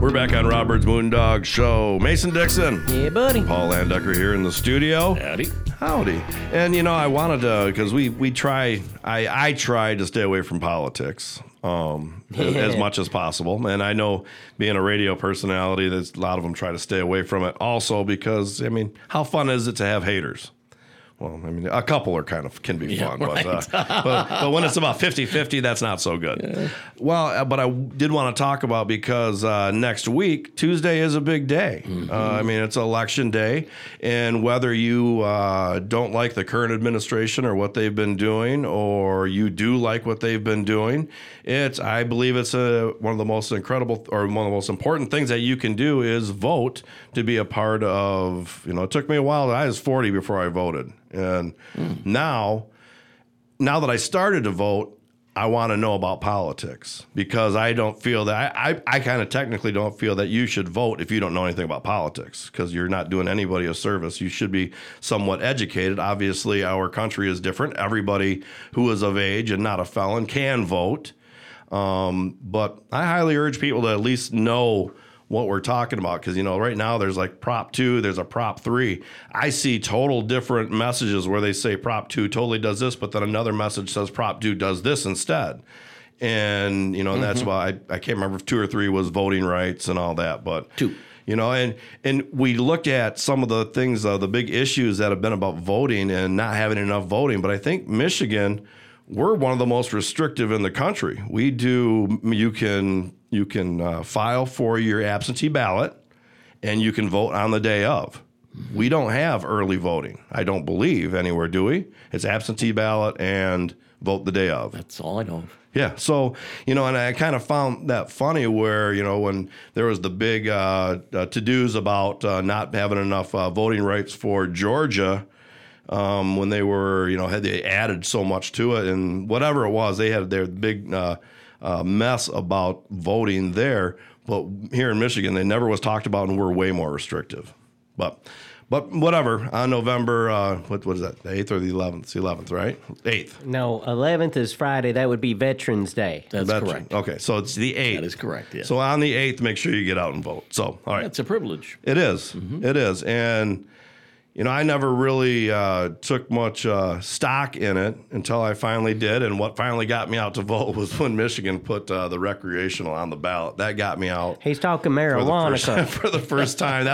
We're back on Rob Bird's Moondog Show. Mason Dixon. Yeah, buddy. Paul Landecker here in the studio. Howdy. Howdy. And, you know, I wanted to, because I try to stay away from politics as much as possible. And I know being a radio personality, there's a lot of them try to stay away from it also because, I mean, how fun is it to have haters? Well, I mean, a couple are can be fun, right. but when it's about 50-50, that's not so good. Yeah. Well, but I did want to talk about because next week, Tuesday is a big day. Mm-hmm. I mean, it's election day, and whether you don't like the current administration or what they've been doing, or you do like what they've been doing, I believe it's one of the most incredible or one of the most important things that you can do is vote to be a part of. You know, it took me a while. I was 40 before I voted. And now that I started to vote, I want to know about politics because I don't feel that I kind of technically don't feel that you should vote if you don't know anything about politics because you're not doing anybody a service. You should be somewhat educated. Obviously, our country is different. Everybody who is of age and not a felon can vote. But I highly urge people to at least know what we're talking about, because, you know, right now there's like Prop 2, there's a Prop 3. I see total different messages where they say Prop 2 totally does this, but then another message says Prop 2 does this instead. And, you know, and that's why I can't remember if 2 or 3 was voting rights and all that, but 2. You know, and we look at some of the things, the big issues that have been about voting and not having enough voting, but I think Michigan, we're one of the most restrictive in the country. We do, you can file for your absentee ballot, and you can vote on the day of. We don't have early voting, I don't believe, anywhere, do we? It's absentee ballot and vote the day of. That's all I know. Yeah, so, you know, and I kind of found that funny where, you know, when there was the big to-dos about not having enough voting rights for Georgia, when they were, you know, had they added so much to it, and whatever it was, they had their big... mess about voting there, but here in Michigan, they never was talked about, and we're way more restrictive. But whatever. On November, what is that? The 8th or the 11th? It's the 11th, right? 8th. No, 11th is Friday. That would be Veterans Day. That's correct. Okay, so it's the 8th. That is correct, yeah. So on the 8th, make sure you get out and vote. So, all right. It's a privilege. It is. Mm-hmm. It is. And, you know, I never really took much stock in it until I finally did, and what finally got me out to vote was when Michigan put the recreational on the ballot. That got me out. He's talking marijuana for the first time.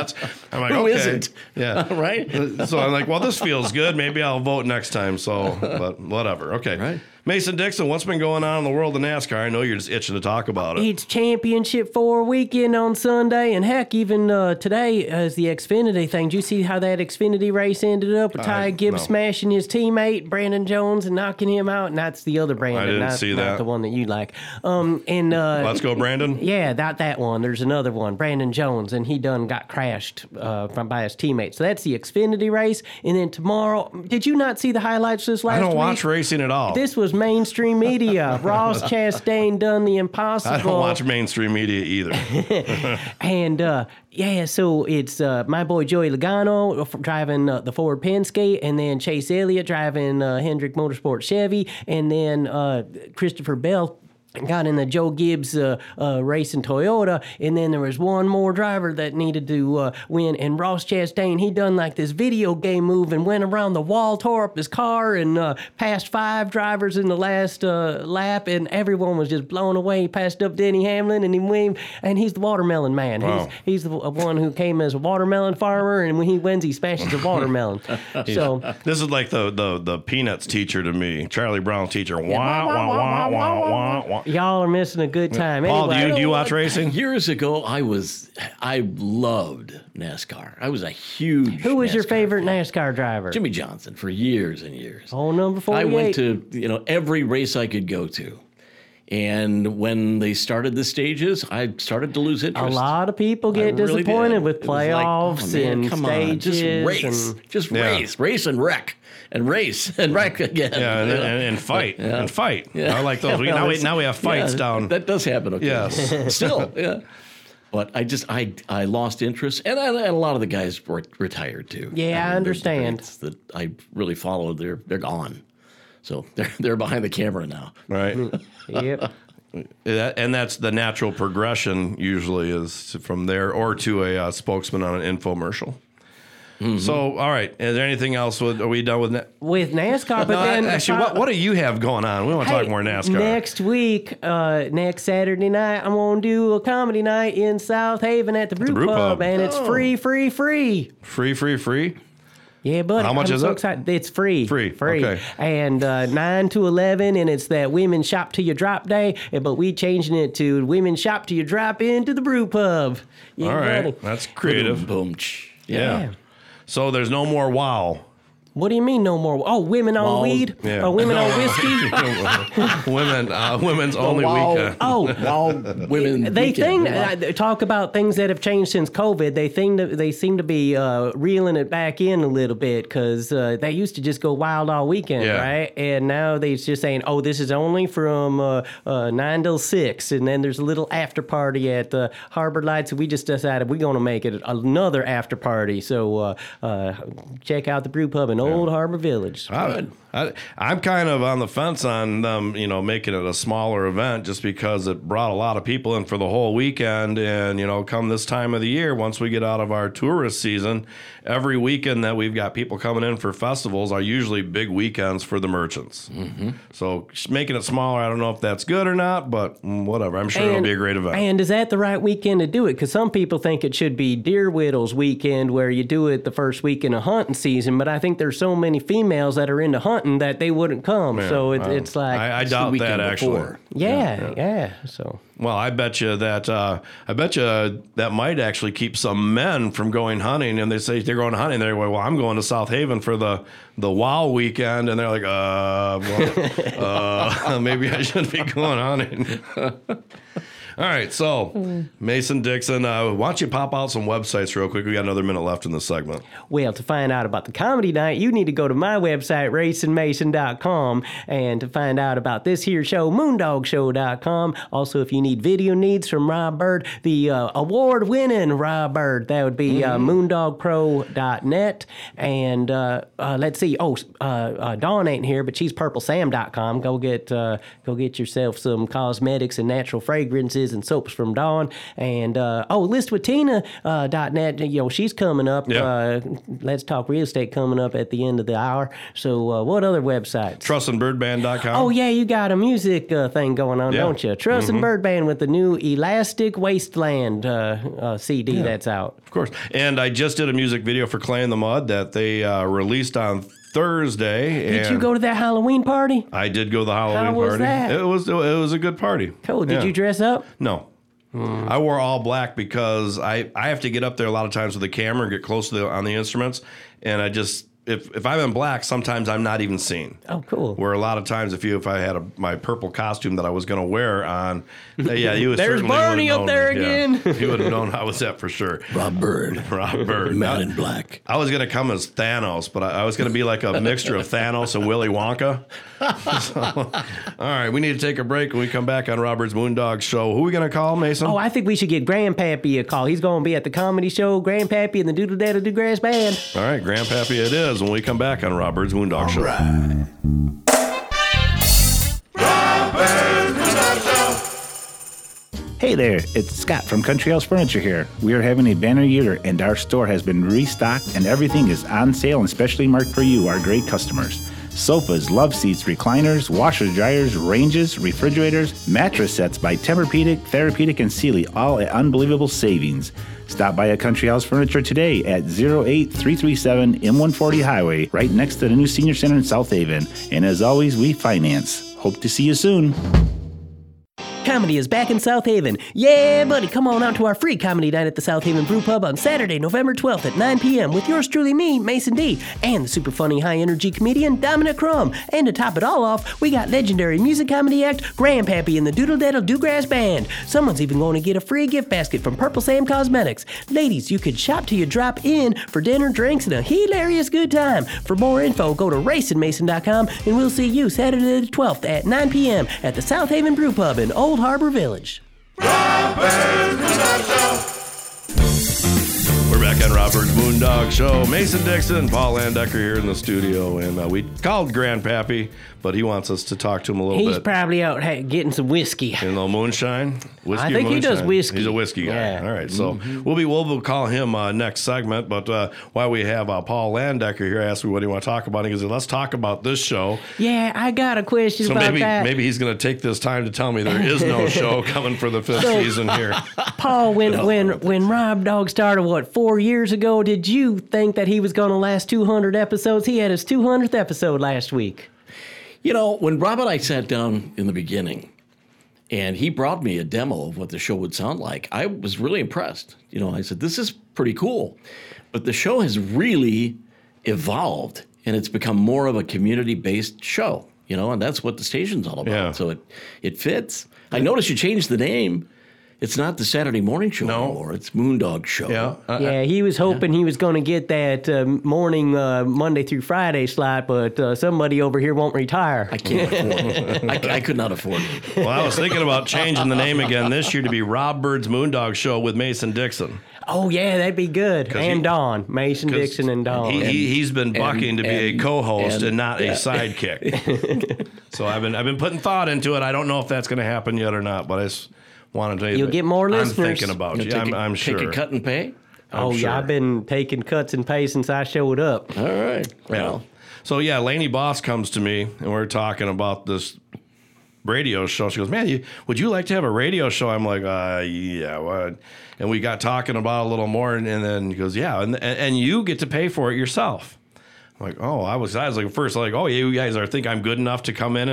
I'm like, who okay, isn't? Yeah, right. So I'm like, well, this feels good. Maybe I'll vote next time. So, but whatever. Okay. Right. Mason Dixon, what's been going on in the world of NASCAR? I know you're just itching to talk about it. It's Championship 4 weekend on Sunday, and heck, even today is the Xfinity thing. Did you see how that Xfinity race ended up with Ty Gibbs smashing his teammate, Brandon Jones, and knocking him out? And that's the other Brandon. I didn't see that. Not the one that you like. Let's go, Brandon. Yeah, not that one. There's another one, Brandon Jones, and he done got crashed by his teammate. So that's the Xfinity race. And then tomorrow, did you not see the highlights this last week? I don't watch racing at all. This was mainstream media. Ross Chastain done the impossible. I don't watch mainstream media either. And, yeah, so it's my boy Joey Logano driving the Ford Penske, and then Chase Elliott driving Hendrick Motorsport Chevy, and then Christopher Bell got in the Joe Gibbs racing Toyota, and then there was one more driver that needed to win, and Ross Chastain, he done like this video game move and went around the wall, tore up his car, and passed five drivers in the last lap, and everyone was just blown away. He passed up Denny Hamlin, and he went, and he's the watermelon man. Wow. He's the one who came as a watermelon farmer, and when he wins, he smashes a watermelon. So this is like the Peanuts teacher to me, Charlie Brown's teacher. Wah, wah, wah, wah, wah, wah, wah, wah. Y'all are missing a good time. Paul, anyway, do you watch racing? Years ago, I loved NASCAR. I was a huge Who was NASCAR your favorite fan. NASCAR driver? Jimmy Johnson for years and years. Oh, number 48. I went to every race I could go to. And when they started the stages, I started to lose interest. A lot of people get disappointed with playoffs and stages. Just race and wreck again. Yeah, and fight. Yeah. And fight. Yeah. I like those. Now we have fights down. That does happen. Okay. Yes. Still. Yeah. But I lost interest, and a lot of the guys were retired too. Yeah, I understand. That I really followed. They're gone. So they're behind the camera now. Right. Yep. And that's the natural progression usually is from there or to a spokesman on an infomercial. Mm-hmm. So, all right. Is there anything else? Are we done with NASCAR? But no, then, actually, what do you have going on? We want to talk more NASCAR. Next week, next Saturday night, I'm going to do a comedy night in South Haven at the Brew Pub. And it's free. Free. Yeah, buddy. How much is it? Excited. It's free. Free. Okay. And 9 to 11, and it's that Women's Shop to Your Drop Day, but we changing it to Women's Shop to Your Drop In to the Brew Pub. Yeah, all right. Buddy. That's creative. Boom. Yeah. So there's no more wow. What do you mean no more? Oh, women on weed? Yeah. Or women on whiskey? Women's only weekend. Women. They talk about things that have changed since COVID. They seem to be reeling it back in a little bit because they used to just go wild all weekend, right? And now they're just saying, this is only from 9 till 6. And then there's a little after party at the Harbor Lights. We just decided we're going to make it another after party. So check out the Brew Pub and Old Harbor Village. I'm kind of on the fence on them, making it a smaller event just because it brought a lot of people in for the whole weekend. And, come this time of the year, once we get out of our tourist season, every weekend that we've got people coming in for festivals are usually big weekends for the merchants. Mm-hmm. So making it smaller, I don't know if that's good or not, but whatever. I'm sure it'll be a great event. And is that the right weekend to do it? Because some people think it should be Deer Whittles weekend where you do it the first weekend of hunting season, but I think there's so many females that are into hunting that they wouldn't come. Man, so it's like I doubt that actually. Yeah. So well, I bet you that might actually keep some men from going hunting. And they say they're going hunting. They're like, well, I'm going to South Haven for the WOW weekend, and they're like, maybe I shouldn't be going hunting. All right, so Mason Dixon, why don't you pop out some websites real quick? We got another minute left in this segment. Well, to find out about the comedy night, you need to go to my website, racingmason.com, and to find out about this here show, moondogshow.com. Also, if you need video needs from Rob Bird, the award-winning Rob Bird, that would be moondogpro.net. And let's see, Dawn ain't here, but she's purplesam.com. Go get yourself some cosmetics and natural fragrances and soaps from Dawn, and listwithtina.net. She's coming up. Yep. Let's Talk Real Estate coming up at the end of the hour. So what other websites? Trusin'Byrdband.com. Oh yeah, you got a music thing going on, don't you? Trusin' Byrd Band with the new Elastic Wasteland CD that's out. Of course. And I just did a music video for Clay in the Mud that they released on Thursday. Did you go to that Halloween party? I did go to the Halloween party. How was that? It was a good party. Cool. Did you dress up? No. I wore all black because I have to get up there a lot of times with the camera and get close to on the instruments, and I just if I'm in black, sometimes I'm not even seen. Oh, cool. Where a lot of times if I had my purple costume that I was going to wear on, yeah, he was there's Barney up there again. Yeah, he would have known I was that for sure. Rob Bird, not in black. I was going to come as Thanos, but I was going to be like a mixture of Thanos and Willy Wonka. So, all right, we need to take a break. When we come back on Rob Bird's Moondog Show, who are we going to call, Mason? Oh, I think we should get Grandpappy a call. He's going to be at the comedy show, Grandpappy and the Doodle Dettle Dewgrass Band. All right, Grandpappy it is when we come back on Rob Bird's Moondog Show. Right. Rob Bird's Moondog Show. Hey there, it's Scott from Country House Furniture here. We are having a banner year, and our store has been restocked, and everything is on sale and specially marked for you, our great customers. Sofas, love seats, recliners, washers, dryers, ranges, refrigerators, mattress sets by Tempur-Pedic, Therapeutic, and Sealy, all at unbelievable savings. Stop by a Country House Furniture today at 08337 M140 Highway, right next to the new Senior Center in South Haven. And as always, we finance. Hope to see you soon. Comedy is back in South Haven. Yeah, buddy, come on out to our free comedy night at the South Haven Brew Pub on Saturday, November 12th at 9 p.m. with yours truly, me, Mason D, and the super funny, high-energy comedian, Dominic Crumb. And to top it all off, we got legendary music comedy act, Grandpappy and the Doodle Dettle Dewgrass Band. Someone's even going to get a free gift basket from Purple Sam Cosmetics. Ladies, you could shop till you drop in for dinner, drinks, and a hilarious good time. For more info, go to racinmason.com, and we'll see you Saturday the 12th at 9 p.m. at the South Haven Brew Pub in Old Harbor Village. We're back on Rob Bird's Moondog Show. Mason Dixon, Paul Landecker here in the studio, and we called Grandpappy, but he wants us to talk to him a little bit. He's probably out getting some whiskey. And the moonshine? Whiskey, I think moonshine. He does whiskey. He's a whiskey guy. Yeah. All right, so we'll call him next segment, but while we have Paul Landecker here, I asked him what he want to talk about, and he goes, let's talk about this show. Yeah, I got a question about that. Maybe he's going to take this time to tell me there is no show coming for the fifth season here. Paul, when Rob Dog started, 4 years ago, did you think that he was going to last 200 episodes? He had his 200th episode last week. You know, when Rob and I sat down in the beginning, and he brought me a demo of what the show would sound like, I was really impressed. You know, I said, this is pretty cool. But the show has really evolved, and it's become more of a community-based show, you know, and that's what the station's all about. Yeah. So it fits. I noticed you changed the name. It's not the Saturday morning show anymore. It's Moondog Show. Yeah, he was hoping he was going to get that morning Monday through Friday slot, but somebody over here won't retire. I can't afford it. I could not afford it. Well, I was thinking about changing the name again this year to be Rob Bird's Moondog Show with Mason Dixon. Oh, yeah, that'd be good. And Don. Mason Dixon and Don. He's been bucking to be a co-host and not a sidekick. So I've been putting thought into it. I don't know if that's going to happen yet or not, but it's... You'll get more listeners. I'm thinking about you. I'm sure. Take a cut and pay? Yeah, I've been taking cuts and pay since I showed up. All right. Well. Yeah. So, yeah, Lainey Boss comes to me, and we're talking about this radio show. She goes, man, would you like to have a radio show? I'm like, yeah. Well, and we got talking about it a little more, and then he goes, yeah, and you get to pay for it yourself. I'm like, oh, I was like, first, like, oh, you guys think I'm good enough to come in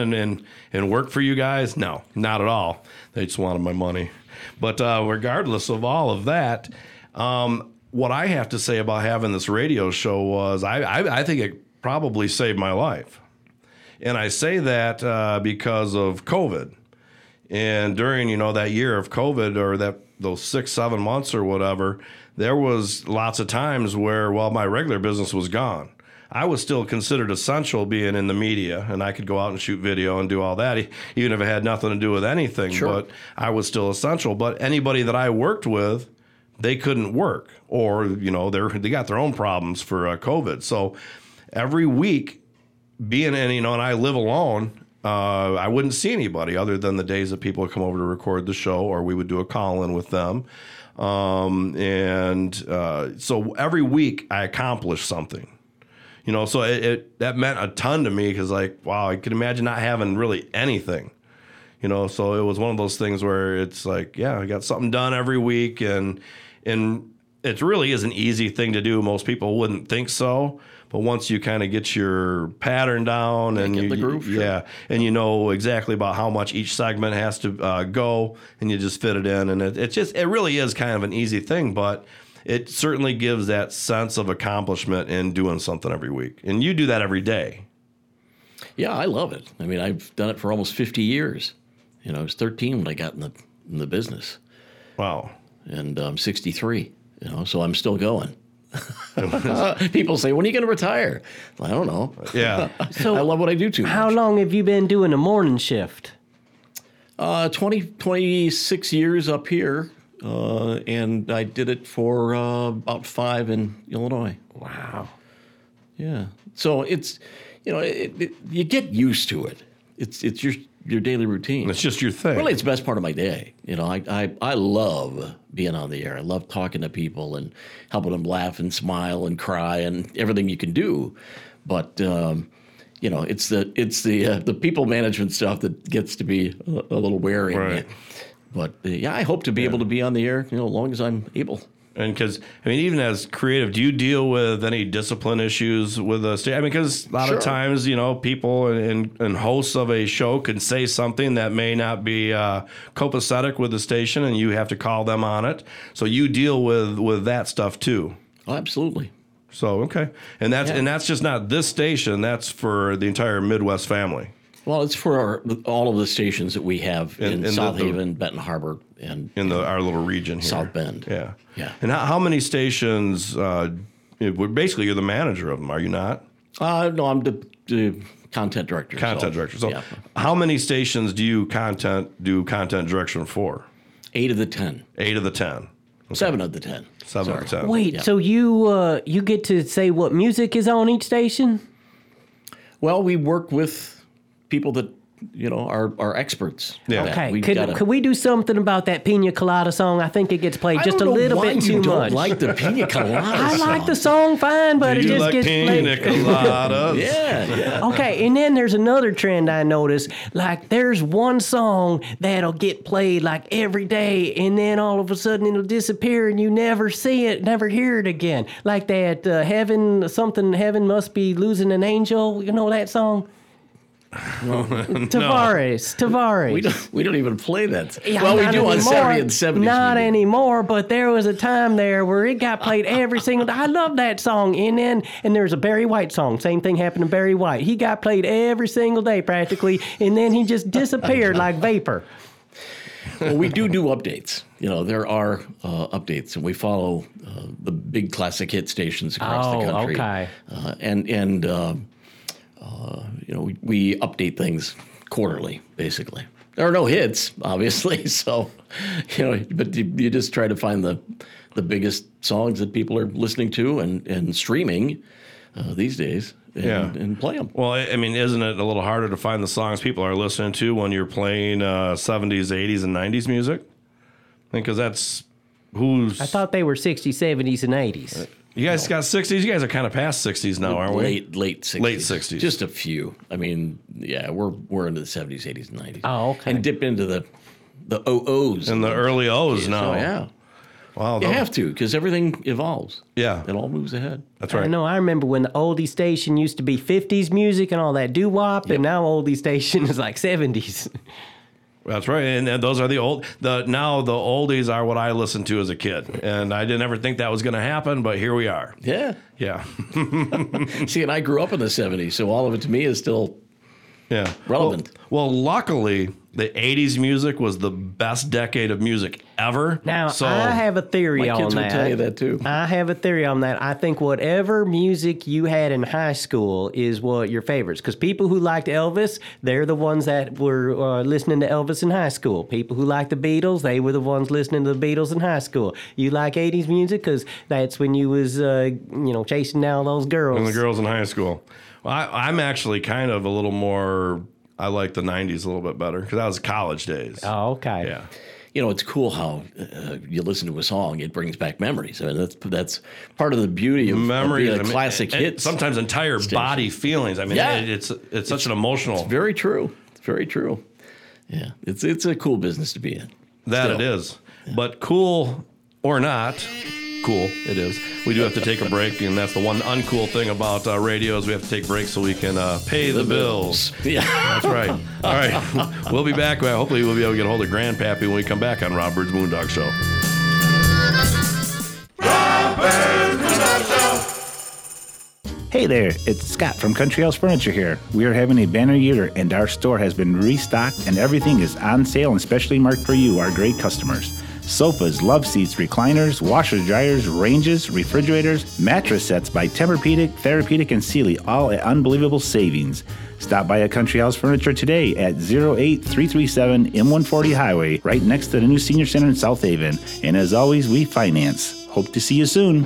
and work for you guys? No, not at all. They just wanted my money. But regardless of all of that, what I have to say about having this radio show was I think it probably saved my life. And I say that because of COVID. And during, that year of COVID or those 6-7 months or whatever, there was lots of times where, my regular business was gone. I was still considered essential being in the media, and I could go out and shoot video and do all that, even if it had nothing to do with anything. Sure. But I was still essential. But anybody that I worked with, they couldn't work, or they got their own problems for COVID. So every week, being in, and I live alone, I wouldn't see anybody other than the days that people would come over to record the show, or we would do a call-in with them. So every week I accomplished something. So it that meant a ton to me because, I could imagine not having really anything. So it was one of those things where it's like, yeah, I got something done every week, and it really is an easy thing to do. Most people wouldn't think so, But once you kind of get your pattern down and you get the groove, and you know exactly about how much each segment has to go, and you just fit it in, and it really is kind of an easy thing, but it certainly gives that sense of accomplishment in doing something every week. And you do that every day. Yeah, I love it. I mean, I've done it for almost 50 years. You know, I was 13 when I got in the business. Wow. And I'm 63, you know, so I'm still going. People say, when are you going to retire? I don't know. Yeah. So I love what I do too much. How long have you been doing a morning shift? 26 years up here. And I did it for about 5 in Illinois. Wow. Yeah. So it's, you know, you get used to it. It's your daily routine. It's just your thing. Really, it's the best part of my day. You know, I love being on the air. I love talking to people and helping them laugh and smile and cry and everything you can do. But you know, it's the people management stuff that gets to be a little wearing. Right. But yeah, I hope to be able to be on the air, you know, as long as I'm able. And because, I mean, even as creative, do you deal with any discipline issues with the state? I mean, because a lot of times, you know, people and hosts of a show can say something that may not be copacetic with the station, and you have to call them on it. So you deal with that stuff too. Oh, absolutely. So okay, and that's just not this station. That's for the entire Midwest family. Well, it's for all of the stations that we have in South Haven, Benton Harbor, and our little region here, South Bend. Yeah, yeah. And how many stations? Basically, you're the manager of them, are you not? No, I'm the content director. So, yeah. How many stations do you do content direction for? 8 of the 10. 8 of the 10. Okay. 7 of the 10. 7 of the 10. Wait, so you get to say what music is on each station? Well, we work with people that, you know, are experts. Yeah. Okay. Could we do something about that Pina Colada song? I think it gets played just a little bit too much. I don't like the Pina Colada song. I like the song fine, but it just gets played. Pina Colada. Yeah. Okay, and then there's another trend I noticed. Like, there's one song that'll get played like every day, and then all of a sudden it'll disappear, and you never see it, never hear it again. Like that Heaven Must Be Losing an Angel. You know that song? Well, Tavares. We don't even play that. Yeah, well, we do anymore, on Saturday and 70s. Not anymore, but there was a time there where it got played every single day. I love that song. And then there's a Barry White song. Same thing happened to Barry White. He got played every single day practically, and then he just disappeared like vapor. Well, we do updates. You know, there are updates, and we follow the big classic hit stations across the country. Okay. You know, we update things quarterly, basically. There are no hits, obviously, so, you know, but you just try to find the biggest songs that people are listening to and streaming these days and play them. Well, I mean, isn't it a little harder to find the songs people are listening to when you're playing 70s, 80s, and 90s music? I think because that's who's... I thought they were 60s, 70s, and 80s. You guys got 60s? You guys are kind of past 60s now, aren't we? Late 60s. Late 60s. Just a few. I mean, yeah, we're into the 70s, 80s, and 90s. Oh, okay. And dip into the OOs. And the early O's now. So, yeah. Wow. You have to, because everything evolves. Yeah. It all moves ahead. That's right. I know. I remember when the oldie station used to be 50s music and all that doo-wop, and now oldie station is like 70s. That's right, and those are the old. Now the oldies are what I listened to as a kid, and I didn't ever think that was going to happen, but here we are. Yeah. See, and I grew up in the '70s, so all of it to me is still relevant. Well, luckily, the '80s music was the best decade of music ever. Now, so I have a theory on that. My kids will tell you that too. I have a theory on that. I think whatever music you had in high school is what your favorites. Because people who liked Elvis, they're the ones that were listening to Elvis in high school. People who liked the Beatles, they were the ones listening to the Beatles in high school. You like '80s music because that's when you was, chasing down those girls. And the girls in high school. Well, I'm actually kind of a little more. I like the 90s a little bit better because that was college days. Oh, okay. Yeah. You know, it's cool how you listen to a song, it brings back memories. I mean, that's part of the beauty of memories, I mean, classic hits. Sometimes entire body feelings. I mean, it's such an emotional. It's very true. It's very true. Yeah. It's a cool business to be in. That it is. Yeah. But cool or not, cool. It is. We do have to take a break, and that's the one uncool thing about radio is we have to take breaks so we can pay the bills. Yeah. That's right. All right. We'll be back. Well, hopefully we'll be able to get a hold of Grandpappy when we come back on Rob Bird's Moondog Show. Rob Bird's Moondog Show. Hey there, it's Scott from Country House Furniture here. We are having a banner year, and our store has been restocked, and everything is on sale and specially marked for you, our great customers. Sofas, love seats, recliners, washers, dryers, ranges, refrigerators, mattress sets by Tempur-Pedic, Therapeutic, and Sealy, all at unbelievable savings. Stop by at Country House Furniture today at 08337 M140 Highway, right next to the new Senior Center in South Haven. And as always, we finance. Hope to see you soon.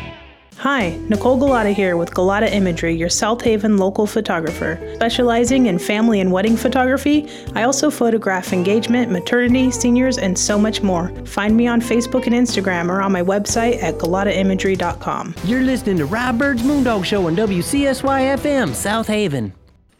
Hi, Nicole Gulotta here with Gulotta Imagery, your South Haven local photographer. Specializing in family and wedding photography, I also photograph engagement, maternity, seniors, and so much more. Find me on Facebook and Instagram or on my website at gulottaimagery.com. You're listening to Rob Bird's Moondog Show on WCSY-FM, South Haven.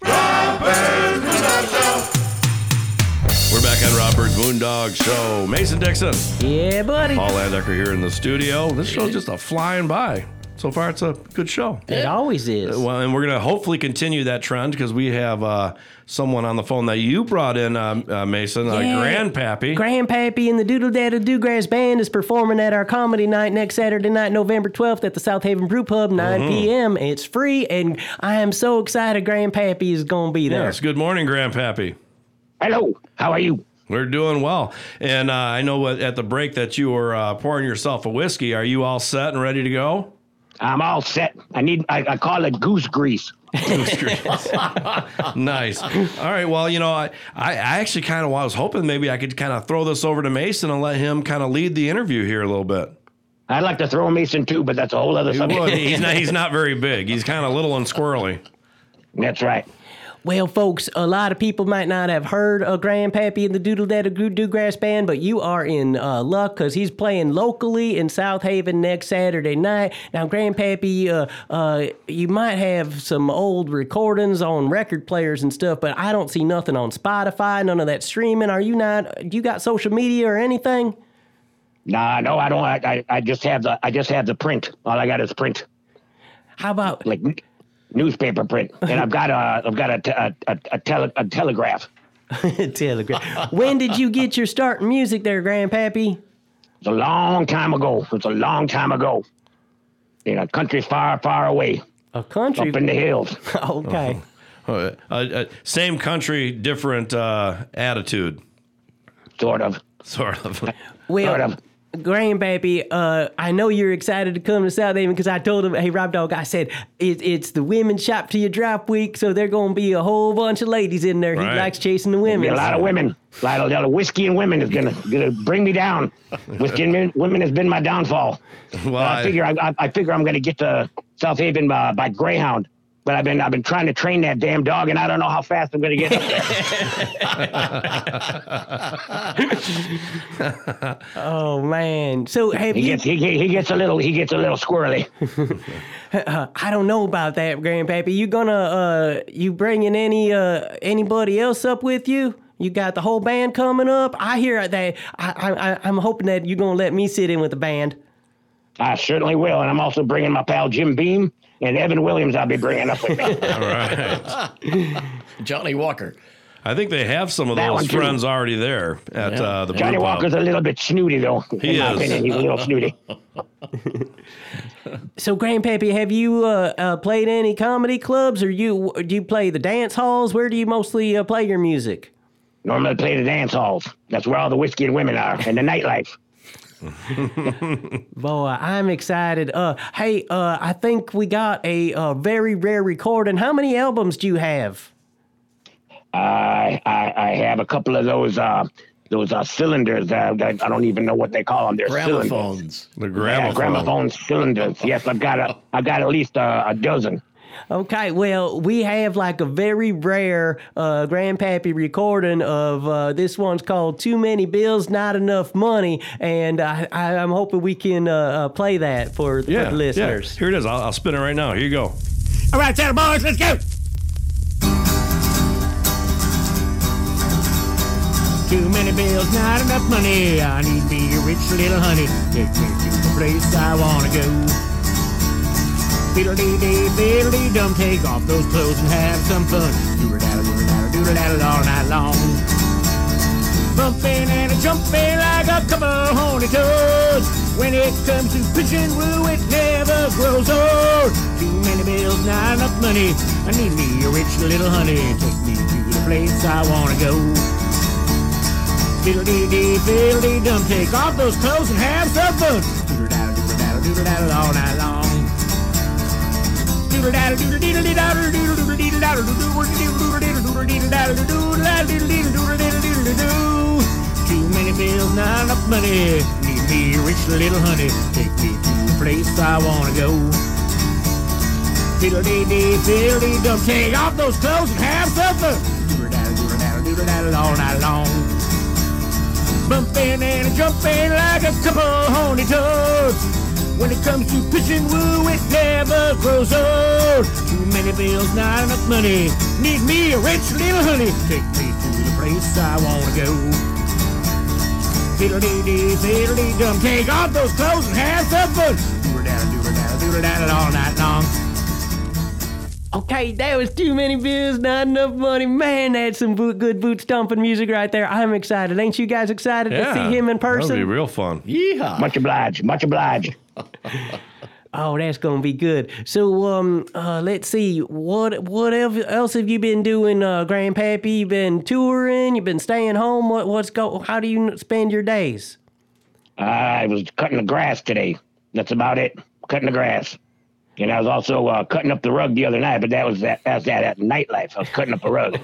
Rob Bird's Moondog Show. We're back on Rob Bird's Moondog Show. Mason Dixon. Yeah, buddy. Paul Landecker here in the studio. This show's just a flying by. So far, it's a good show. It always is. Well, and we're going to hopefully continue that trend because we have someone on the phone that you brought in, Mason, Grandpappy. Grandpappy and the Doodle Dettle Dewgrass Band is performing at our comedy night next Saturday night, November 12th at the South Haven Brew Pub, 9 p.m. It's free, and I am so excited Grandpappy is going to be there. Yes, good morning, Grandpappy. Hello, how are you? We're doing well. And I know at the break that you were pouring yourself a whiskey. Are you all set and ready to go? I'm all set. I call it goose grease. Goose grease. Nice. All right. Well, you know, I actually kind of was hoping maybe I could kind of throw this over to Mason and let him kind of lead the interview here a little bit. I'd like to throw Mason too, but that's a whole other subject. He's not very big. He's kind of little and squirrely. That's right. Well, folks, a lot of people might not have heard of Grandpappy and the Doodle Dettle Dewgrass Band, but you are in luck because he's playing locally in South Haven next Saturday night. Now, Grandpappy, you might have some old recordings on record players and stuff, but I don't see nothing on Spotify, none of that streaming. Are you not? Do you got social media or anything? Nah, no, I don't. I just have the print. All I got is print. How about like? Newspaper print, and I've got a telegraph. Telegraph. When did you get your start in music, there, Grandpappy? It's a long time ago. In a country far, far away. A country up in the hills. Okay. Same country, different attitude. Sort of. Well, sort of. Grandpappy, I know you're excited to come to South Haven because I told him, hey, Rob Dog, I said, it's the women's shop to your drop week, so there going to be a whole bunch of ladies in there. Right. He likes chasing the women. A lot of women. A lot of whiskey and women is going to bring me down. Whiskey and women has been my downfall. Well, I figure I'm going to get to South Haven by Greyhound. But I've been trying to train that damn dog, and I don't know how fast I'm going to get up there. Oh man! So he gets a little squirrely. I don't know about that, Grandpappy. You gonna you bringing anybody else up with you? You got the whole band coming up. I hear that. I'm hoping that you're gonna let me sit in with the band. I certainly will, and I'm also bringing my pal Jim Beam. And Evan Williams, I'll be bringing up with me. All right. Johnny Walker. I think they have some of those friends already there at the Johnny Blue Walker's Pop. A little bit snooty, though. He is. In my opinion, he's a little snooty. So, Grandpappy, have you played any comedy clubs, or do you play the dance halls? Where do you mostly play your music? Normally play the dance halls. That's where all the whiskey and women are, and the nightlife. Boy, I'm excited. Hey, I think we got a very rare recording. How many albums do you have? I have a couple of those those cylinders. I don't even know what they call them. They're gramophones. Cylinders. The gramophone. Yeah, gramophone cylinders. Yes, I've got at least a dozen. Okay, well, we have like a very rare Grandpappy recording of this one's called Too Many Bills, Not Enough Money, and I'm hoping we can play that for the listeners. Yeah. Here it is. I'll spin it right now. Here you go. All right, Santa Boys, let's go. Too many bills, not enough money. I need to be a rich little honey. Take me to the place I want to go. Fiddle-dee-dee, fiddle-dee-dum, take off those clothes and have some fun. Doodle-daddle, doodle-daddle, doodle-daddle all night long. Bumping and a-jumping like a couple of horny toads. When it comes to pitching woo, it never grows old. Too many bills, not enough money. I need me a rich little honey. Take me to the place I want to go. Fiddle-dee-dee, fiddle-dee-dum, take off those clothes and have some fun. Doodle-daddle, doodle-daddle, doodle-daddle all night long. Doodle daddle doodle doodle doodle doodle doodle doodle doodle doodle doodle. Too many bills, not enough money. Need me a rich little honey. Take me to the place I wanna go. Fiddle dee dee fiddle dee dum. Take off those clothes and have supper. Doodle daddle all night long. Bumping and jumping like a couple horny toads. When it comes to pitching woo, it never grows old. Too many bills, not enough money. Need me a rich little honey. Take me to the place I want to go. Fiddle-dee-dee, fiddle-dee-dum. Take off those clothes and have some fun. Doodle-daddle, doodle-daddle all night long. Okay, that was Too Many Bills, Not Enough Money. Man, that's some good boot-stomping music right there. I'm excited. Ain't you guys excited to see him in person? That'll be real fun. Yeehaw. Much obliged, much obliged. Oh, that's going to be good. So, let's see. What else have you been doing, Grandpappy? You've been touring? You've been staying home? How do you spend your days? I was cutting the grass today. That's about it. Cutting the grass. And I was also cutting up the rug the other night, but that was nightlife. I was cutting up a rug.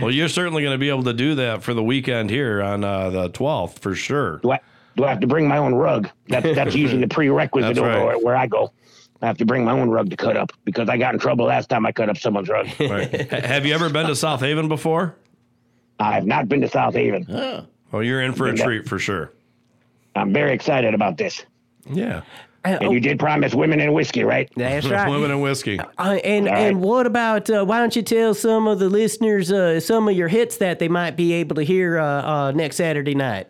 Well, you're certainly going to be able to do that for the weekend here on the 12th for sure. Do I have to bring my own rug? That's usually the prerequisite over where I go. I have to bring my own rug to cut up because I got in trouble last time I cut up someone's rug. Right. Have you ever been to South Haven before? I have not been to South Haven. Oh. Well, you're in for a treat for sure. I'm very excited about this. Yeah. And you did promise women and whiskey, right? That's right. Women and whiskey. And what about, why don't you tell some of the listeners some of your hits that they might be able to hear next Saturday night?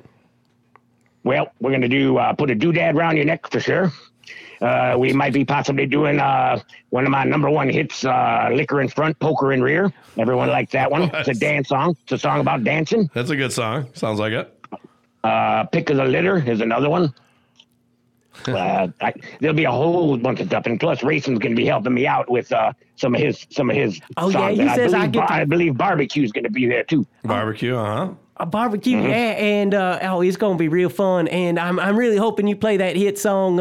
Well, we're going to do put a doodad around your neck for sure. We might be possibly doing one of my number one hits, Liquor in Front, Poker in Rear. Everyone likes that one. It's a dance song. It's a song about dancing. That's a good song. Sounds like it. Pick of the Litter is another one. There'll be a whole bunch of stuff, and plus Rayson's going to be helping me out with some of his songs. Yeah, he says I believe Barbecue's going to be there too. Barbecue, a barbecue, mm-hmm. and it's going to be real fun. And I'm really hoping you play that hit song,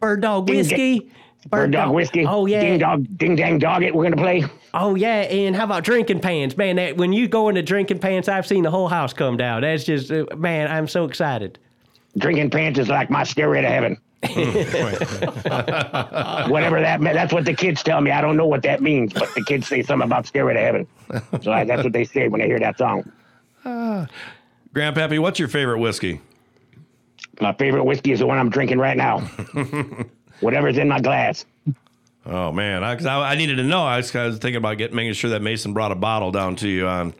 Bird Dog Whiskey. Bird Dog Whiskey. Oh, yeah. Ding Dang Dog It, we're going to play. Oh, yeah. And how about Drinking Pants? Man, when you go into Drinking Pants, I've seen the whole house come down. That's just, man, I'm so excited. Drinking Pants is like my stairway to heaven. Whatever that meant, that's what the kids tell me. I don't know what that means, but the kids say something about stairway to heaven. So that's what they say when they hear that song. Grandpappy, what's your favorite whiskey? My favorite whiskey is the one I'm drinking right now. Whatever's in my glass. Oh, man. I needed to know. I was thinking about making sure that Mason brought a bottle down to you on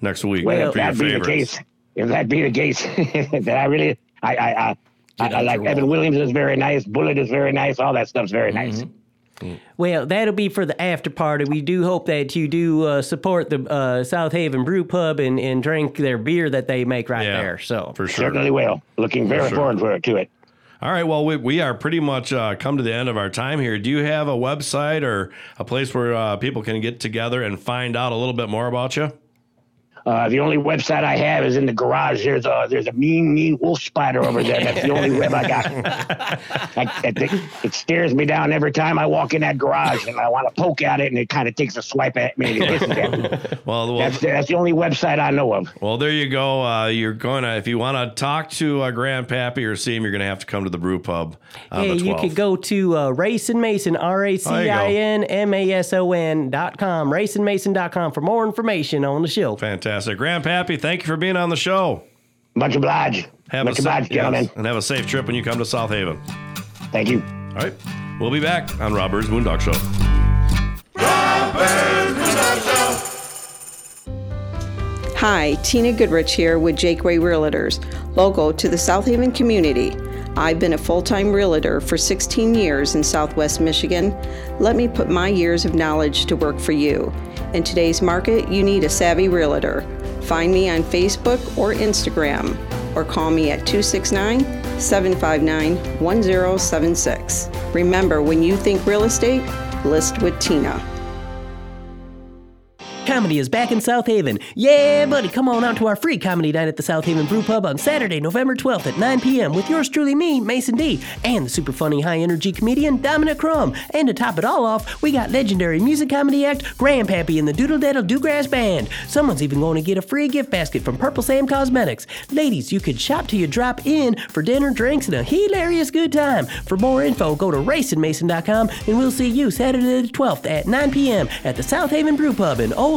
next week. Well, for that'd your be favorites. The case. If that be the case, that I like Evan Williams is very nice. Bullet is very nice. All that stuff's very nice. Mm. Well, that'll be for the after party. We do hope that you do support the South Haven Brew Pub and drink their beer that they make there. So for sure. Certainly will. Looking very forward to it. All right. Well, we are pretty much come to the end of our time here. Do you have a website or a place where people can get together and find out a little bit more about you? The only website I have is in the garage. There's a mean wolf spider over there. That's the only web I got. It stares me down every time I walk in that garage, and I want to poke at it, and it kind of takes a swipe at me. And it at me. Well, that's the only website I know of. Well, there you go. If you want to talk to Grandpappy or see him, you're going to have to come to the Brew Pub on the 12th. You could go to Racin' Mason, RacinMason.com, RacinMason.com for more information on the show. Fantastic. Grandpappy, thank you for being on the show. Much obliged. Gentlemen. And have a safe trip when you come to South Haven. Thank you. All right. We'll be back on Rob Bird's Moondog Show. Rob Bird's Moondog Show. Hi, Tina Goodrich here with Jakeway Realtors, logo to the South Haven community. I've been a full-time realtor for 16 years in Southwest Michigan. Let me put my years of knowledge to work for you. In today's market, you need a savvy realtor. Find me on Facebook or Instagram, or call me at 269-759-1076. Remember, when you think real estate, list with Tina. Comedy is back in South Haven. Yeah, buddy, come on out to our free comedy night at the South Haven Brew Pub on Saturday, November 12th at 9 p.m. with yours truly, me, Mason D, and the super funny, high-energy comedian, Dominic Crumb. And to top it all off, we got legendary music comedy act, Grandpappy and the Doodle Dettle Dewgrass Band. Someone's even going to get a free gift basket from Purple Sam Cosmetics. Ladies, you could shop till you drop in for dinner, drinks, and a hilarious good time. For more info, go to RacinMason.com, and we'll see you Saturday the 12th at 9 p.m. at the South Haven Brew Pub in Old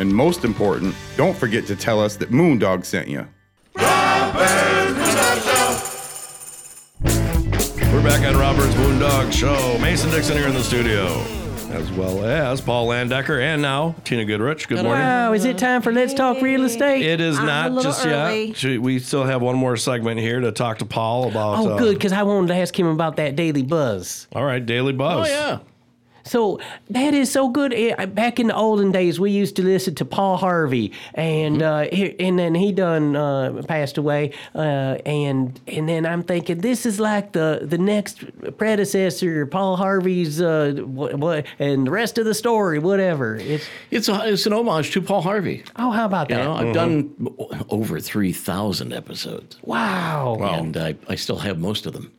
And most important, don't forget to tell us that Moondog sent you. We're back on Rob Bird's Moondog Show. Mason Dixon here in the studio, as well as Paul Landecker, and now Tina Goodrich. Good morning. Wow, is it time for Let's Talk Real Estate? It is not just yet. We still have one more segment here to talk to Paul about. Oh, good, because I wanted to ask him about that Daily Buzz. All right, Daily Buzz. Oh, yeah. So that is so good. Back in the olden days, we used to listen to Paul Harvey, and then he done passed away. And then I'm thinking this is like the next predecessor, Paul Harvey's, and the rest of the story, whatever. It's an homage to Paul Harvey. Oh, how about that? You know, I've done over 3,000 episodes. Wow. And I still have most of them,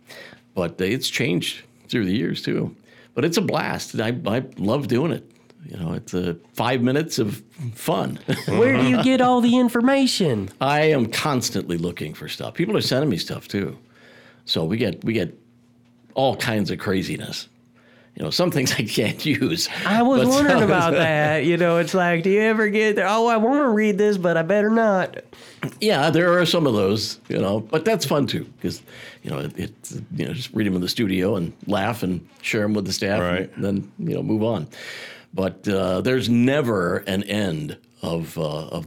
but it's changed through the years too. But it's a blast. I love doing it. You know, it's 5 minutes of fun. Where do you get all the information? I am constantly looking for stuff. People are sending me stuff too, so we get all kinds of craziness. You know, some things I can't use. I was wondering about that. You know, it's like, do you ever get there? Oh, I want to read this, but I better not. Yeah, there are some of those, you know, but that's fun too, because, you know, just read them in the studio and laugh and share them with the staff, right, and then, you know, move on. But there's never an end of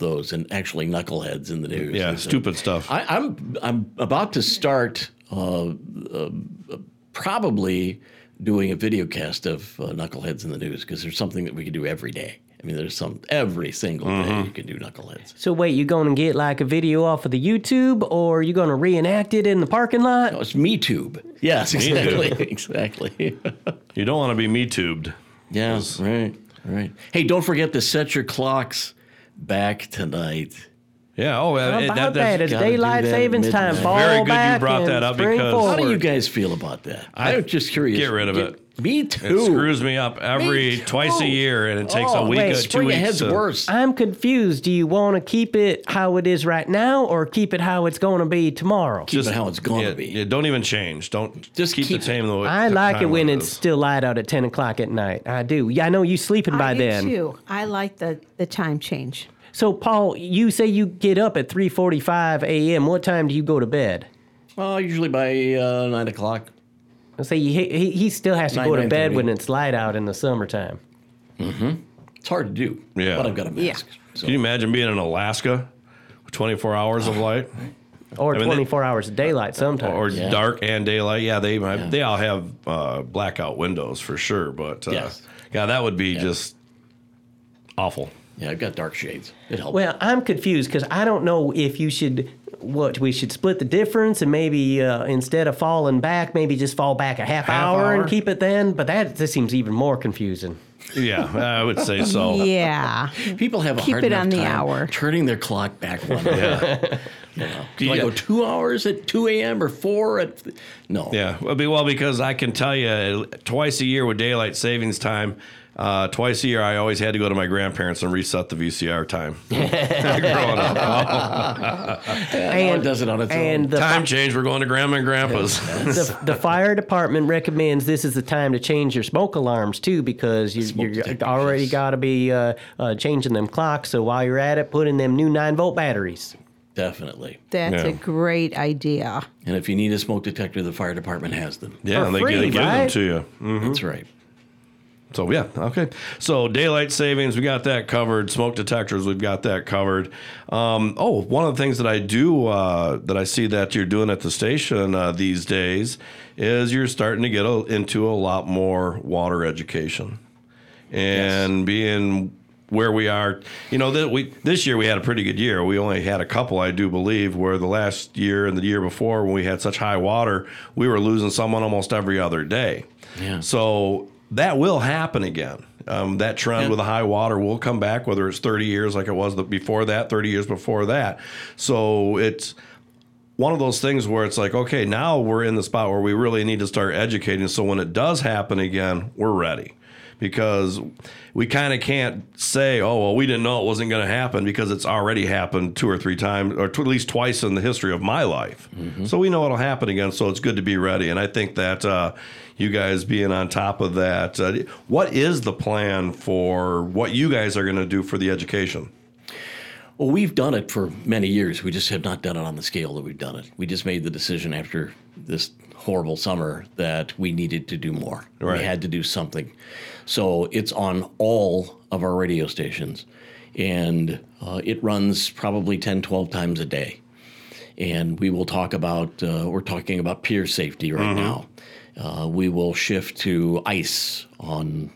those, and actually knuckleheads in the news. Yeah, stupid stuff. I'm about to start probably doing a video cast of Knuckleheads in the News, because there's something that we can do every day. I mean, there's some every single day you can do Knuckleheads. So wait, you're going to get like a video off of the YouTube, or you're going to reenact it in the parking lot? No, it's MeTube. Yes, exactly. Exactly. You don't want to be MeTubed. Yeah, right. Hey, don't forget to set your clocks back tonight. Yeah, about that? It's daylight savings time. Very good you brought that up, because how do you guys feel about that? I'm just curious. Get rid of it. Me too. It screws me up twice a year, and it takes a week or 2 weeks. Spring ahead's worse. I'm confused. Do you want to keep it how it is right now, or keep it how it's going to be tomorrow? Keep it how it's going to be. Yeah, don't even change. Don't just keep the same. I like it when it's still light out at 10 o'clock at night. I do. Yeah, I know you're sleeping by then. I do too. I like the time change. So, Paul, you say you get up at 3:45 a.m. What time do you go to bed? Well, usually by 9 o'clock. I say he still has to go to bed when it's light out in the summertime. Mm-hmm. It's hard to do, but I've got a mask. Yeah. So. Can you imagine being in Alaska with 24 hours of light? Or 24 hours of daylight sometimes. Or dark and daylight. Yeah, they all have blackout windows for sure. But, that would be just awful. Yeah, I've got dark shades. It helps. Well, I'm confused because I don't know if you should... What, we should split the difference and maybe instead of falling back, maybe just fall back a half hour and keep it then? But this seems even more confusing. Yeah, I would say so. Yeah. People have a hard enough time turning their clock back one hour. Yeah. Do I go 2 hours at 2 a.m. or 4 at... No. Yeah, well, because I can tell you twice a year with daylight savings time, twice a year, I always had to go to my grandparents and reset the VCR time. Growing up, and does it on its own. Time change. We're going to Grandma and Grandpa's. The fire department recommends this is the time to change your smoke alarms too, because you're already got to be changing them clocks. So while you're at it, put in them new 9-volt batteries. Definitely. That's a great idea. And if you need a smoke detector, the fire department has them. Yeah, they give them to you. Mm-hmm. That's right. So, yeah, okay. So, daylight savings, we got that covered. Smoke detectors, we've got that covered. One of the things that I do, that I see that you're doing at the station these days, is you're starting to get into a lot more water education. And being where we are, this year we had a pretty good year. We only had a couple, I do believe, where the last year and the year before when we had such high water, we were losing someone almost every other day. Yeah. So... That will happen again. That trend with the high water will come back, whether it's 30 years like it was before that, 30 years before that. So it's one of those things where it's like, okay, now we're in the spot where we really need to start educating. So when it does happen again, we're ready. Because we kind of can't say, oh, well, we didn't know it wasn't going to happen, because it's already happened two or three times, or at least twice in the history of my life. Mm-hmm. So we know it'll happen again, so it's good to be ready. And I think that you guys being on top of that, what is the plan for what you guys are going to do for the education? Well, we've done it for many years. We just have not done it on the scale that we've done it. We just made the decision after this horrible summer that we needed to do more. Right. We had to do something. So it's on all of our radio stations, and it runs probably 10, 12 times a day. And we will talk about, we're talking about pier safety right now. We will shift to ice on,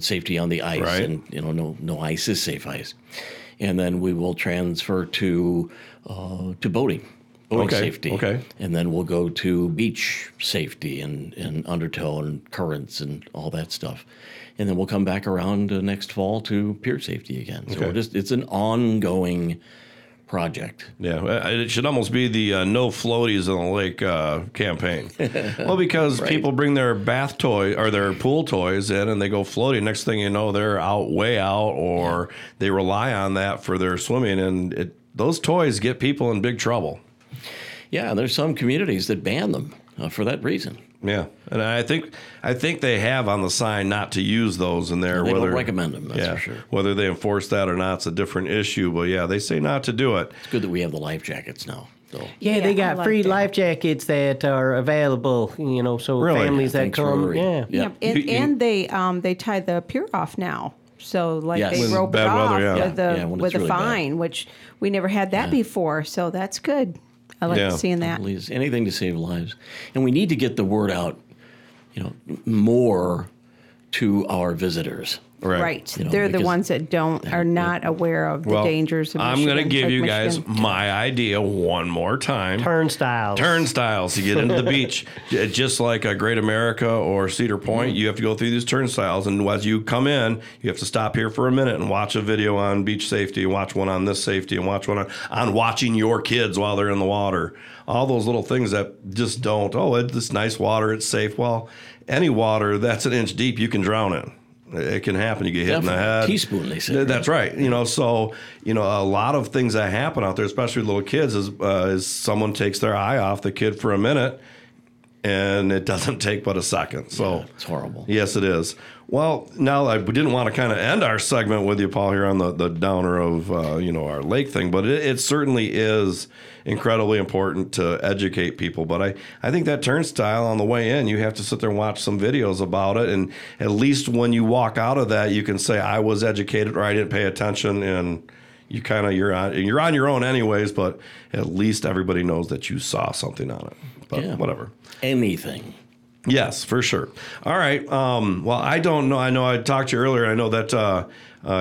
safety on the ice. Right. And, no ice is safe ice. And then we will transfer to boating safety. Okay. And then we'll go to beach safety and undertow and currents and all that stuff. And then we'll come back around next fall to pier safety again. So it's an ongoing project. Yeah, it should almost be the no floaties in the lake campaign. Well, because people bring their bath toy or their pool toys in and they go floating. Next thing you know, they're out, way out, or they rely on that for their swimming. And those toys get people in big trouble. Yeah, there's some communities that ban them for that reason. Yeah, and I think they have on the sign not to use those in there. They don't recommend them, that's for sure. Whether they enforce that or not, it's a different issue. But, they say not to do it. It's good that we have the life jackets now. So. Yeah, they got free life jackets that are available, so families that come. Yeah. Yep. And they tie the pier off now. So, they rope it off with a fine, which we never had that before. So that's good. I like seeing that. Please, anything to save lives. And we need to get the word out, more to our visitors. Right. They're the ones that are not aware of the dangers of Michigan. I'm going to give you guys my idea one more time. Turnstiles to get into the beach. Just like Great America or Cedar Point, you have to go through these turnstiles. And as you come in, you have to stop here for a minute and watch a video on beach safety, and watch one on this safety, and watch one on watching your kids while they're in the water. All those little things that just don't, it's nice water, it's safe. Well, any water that's an inch deep, you can drown in. It can happen. You get hit in the head. Teaspoon, they said. That's right. So, a lot of things that happen out there, especially little kids, is someone takes their eye off the kid for a minute, and it doesn't take but a second. So it's horrible. Yes, it is. Well, now we didn't want to kind of end our segment with you, Paul, here on the downer of our lake thing, but it certainly is incredibly important to educate people. But I think that turnstile on the way in, you have to sit there and watch some videos about it, and at least when you walk out of that, you can say, I was educated or I didn't pay attention, and you kind of you're on your own anyways, but at least everybody knows that you saw something on it. But yeah, whatever. Anything. Yes, for sure. All right. Well, I don't know. I know I talked to you earlier. I know that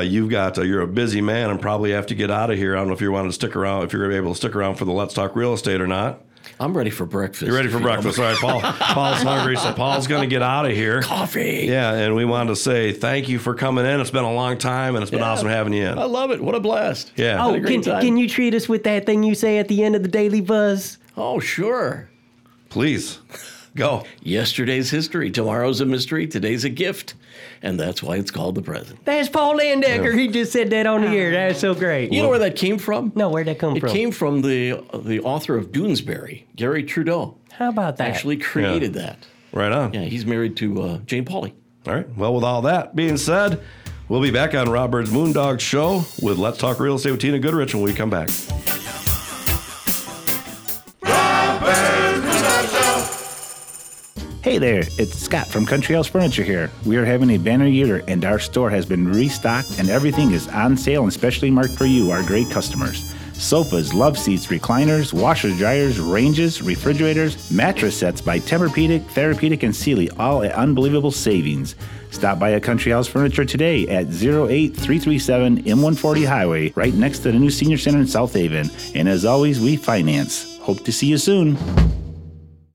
you've got you're a busy man and probably have to get out of here. I don't know if you wanted to stick around, if you're able to stick around for the Let's Talk Real Estate or not. I'm ready for breakfast. You're ready for breakfast. All right, Paul. Paul's hungry, so Paul's going to get out of here. Coffee. Yeah, and we wanted to say thank you for coming in. It's been a long time, and it's been awesome having you in. I love it. What a blast. Yeah. Oh, can you treat us with that thing you say at the end of the Daily Buzz? Oh, sure. Please. Go. Yesterday's history, tomorrow's a mystery, today's a gift, and that's why it's called the present. That's Paul Landecker. Yeah. He just said that on the air. That's so great. You know where that came from? No, where'd that come from? It came from the author of Doonesbury, Gary Trudeau. How about that? Actually created that. Right on. Yeah, he's married to Jane Pauley. All right. Well, with all that being said, we'll be back on Rob Bird's Moondog Show with Let's Talk Real Estate with Tina Goodrich when we come back. Hey there, it's Scott from Country House Furniture here. We are having a banner year and our store has been restocked and everything is on sale and specially marked for you, our great customers. Sofas, love seats, recliners, washers, dryers, ranges, refrigerators, mattress sets by Tempur-Pedic, Therapeutic, and Sealy, all at unbelievable savings. Stop by a Country House Furniture today at 08337 M140 Highway, right next to the new Senior Center in South Haven. And as always, we finance. Hope to see you soon.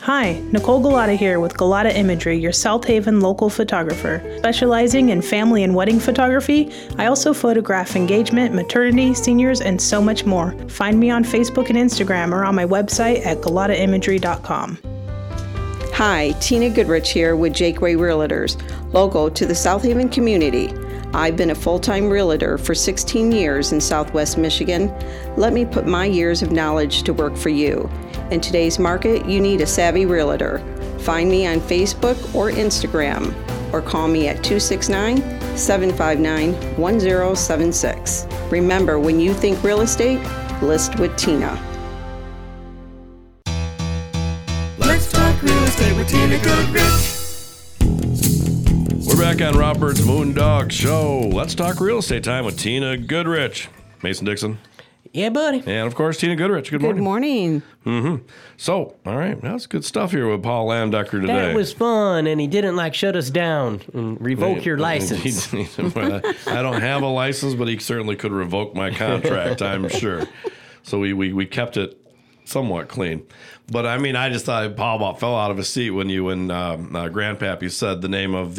Hi, Nicole Gulotta here with Gulotta Imagery, your South Haven local photographer. Specializing in family and wedding photography, I also photograph engagement, maternity, seniors, and so much more. Find me on Facebook and Instagram or on my website at gulottaimagery.com. Hi, Tina Goodrich here with Jakeway Realtors, local to the South Haven community. I've been a full-time realtor for 16 years in Southwest Michigan. Let me put my years of knowledge to work for you. In today's market, you need a savvy realtor. Find me on Facebook or Instagram, or call me at 269-759-1076. Remember, when you think real estate, list with Tina. Let's Talk Real Estate with Tina Goodrich. We're back on Rob Bird's Moondog Show. Let's Talk Real Estate time with Tina Goodrich. Mason Dixon. Yeah, buddy. And, of course, Tina Goodrich. Good morning. Good morning. Mm-hmm. So, all right, that's good stuff here with Paul Landecker today. That was fun, and he didn't, shut us down and revoke your license. I don't have a license, but he certainly could revoke my contract, I'm sure. So we kept it somewhat clean. But, I mean, I just thought Paul about fell out of his seat when Grandpappy said the name of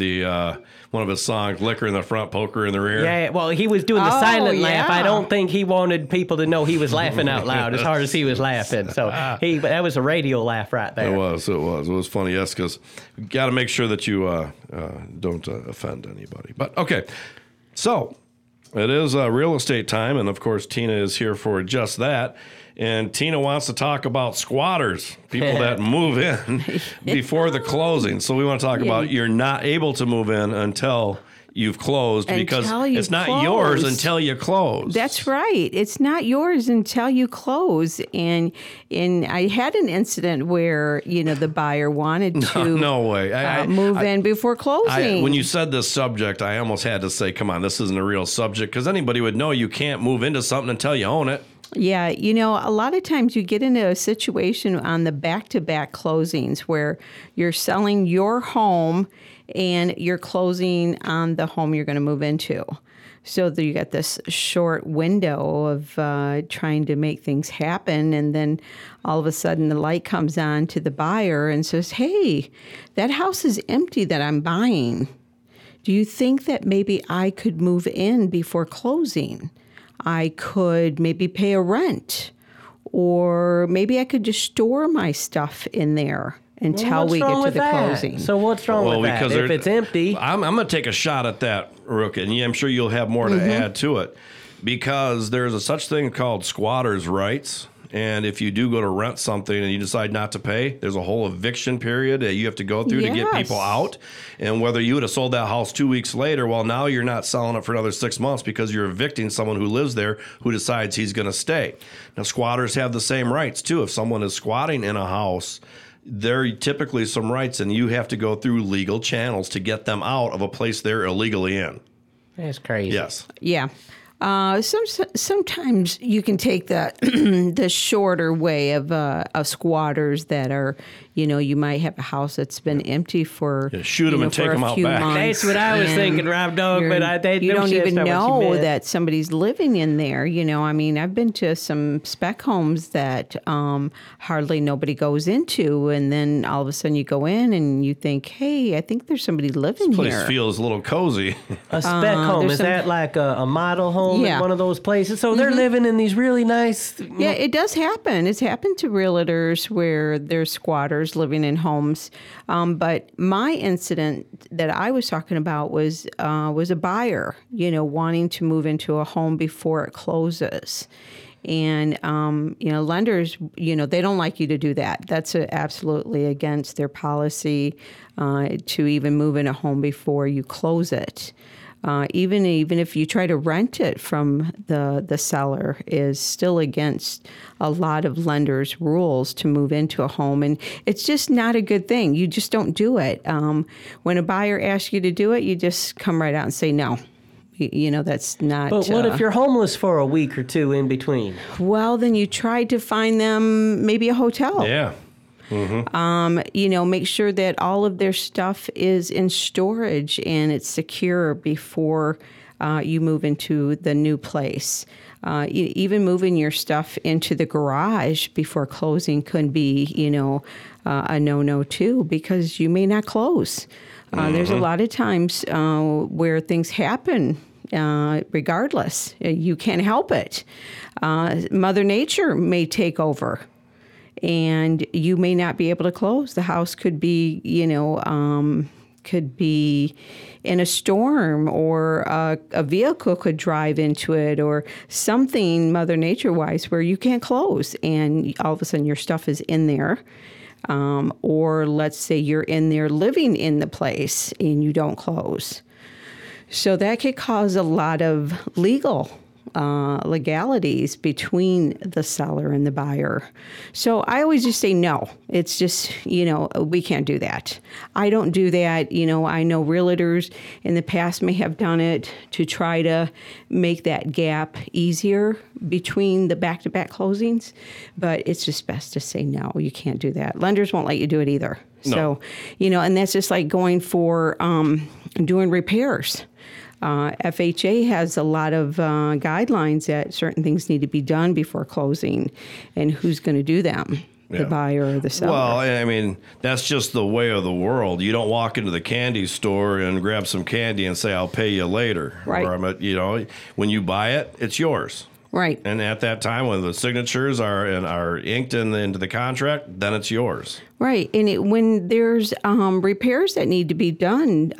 one of his songs, Liquor in the Front, Poker in the Rear. Yeah, well, he was doing the silent laugh. I don't think he wanted people to know he was laughing out loud as hard as he was laughing. So that was a radio laugh right there. It was. It was funny, yes, because you got to make sure that you don't offend anybody. But, okay, so it is real estate time, and, of course, Tina is here for just that. And Tina wants to talk about squatters, people that move in before the closing. So we want to talk about you're not able to move in until you've closed because it's not yours until you close. That's right. It's not yours until you close. And I had an incident where, the buyer wanted to move in before closing. When you said this subject, I almost had to say, come on, this isn't a real subject because anybody would know you can't move into something until you own it. Yeah, a lot of times you get into a situation on the back-to-back closings where you're selling your home and you're closing on the home you're going to move into. So you got this short window of trying to make things happen, and then all of a sudden the light comes on to the buyer and says, hey, that house is empty that I'm buying. Do you think that maybe I could move in before closing? I could maybe pay a rent, or maybe I could just store my stuff in there until we get to the closing. So what's wrong with that? If it's empty. I'm going to take a shot at that, Rook, and I'm sure you'll have more to add to it. because there's a such thing called squatters' rights. And if you do go to rent something and you decide not to pay, there's a whole eviction period that you have to go through to get people out. And whether you would have sold that house 2 weeks later, well, now you're not selling it for another 6 months because you're evicting someone who lives there who decides he's going to stay. Now, squatters have the same rights, too. If someone is squatting in a house, there are typically some rights, and you have to go through legal channels to get them out of a place they're illegally in. That's crazy. Yes. Yeah. Sometimes you can take the shorter way of squatters that are, you know, you might have a house that's been empty for shoot them and take them out back. That's what I was thinking, Rob Dog. But you don't even know that somebody's living in there. You know, I mean, I've been to some spec homes that hardly nobody goes into, and then all of a sudden you go in and you think, hey, I think there's somebody living here. This place feels a little cozy. A spec home is that like a model home? Yeah. One of those places. So they're living in these really nice... Yeah, it does happen. It's happened to realtors where there's squatters living in homes. But my incident that I was talking about was a buyer, you know, wanting to move into a home before it closes. And, you know, lenders, you know, they don't like you to do that. That's absolutely against their policy to even move in a home before you close it. Even if you try to rent it from the seller, is still against a lot of lenders' rules to move into a home. And it's just not a good thing. You just don't do it. When a buyer asks you to do it, you just come right out and say no. You know, that's not... But what if you're homeless for a week or two in between? Well, then you try to find them maybe a hotel. Yeah. Mm-hmm. You know, make sure that all of their stuff is in storage and it's secure before you move into the new place. Even moving your stuff into the garage before closing could be, you know, a no-no too, because you may not close. There's a lot of times where things happen. Regardless, you can't help it. Mother Nature may take over. And you may not be able to close. The house could be, you know, could be in a storm, or a vehicle could drive into it, or something Mother Nature-wise where you can't close. And all of a sudden your stuff is in there. Or let's say you're in there living in the place and you don't close. So that could cause a lot of legal legalities between the seller and the buyer. So I always just say no. It's just, you know, we can't do that. I don't do that. You know, I know realtors in the past may have done it to try to make that gap easier between the back-to-back closings, but it's just best to say no, you can't do that. Lenders won't let you do it either. No. So, you know, and that's just like going for doing repairs. FHA has a lot of guidelines that certain things need to be done before closing, and who's going to do them, the buyer or the seller. Well, I mean, that's just the way of the world. You don't walk into the candy store and grab some candy and say, I'll pay you later. Right. Or, you know, when you buy it, it's yours. Right. And at that time, when the signatures are inked into the contract, then it's yours. Right. And when there's repairs that need to be done,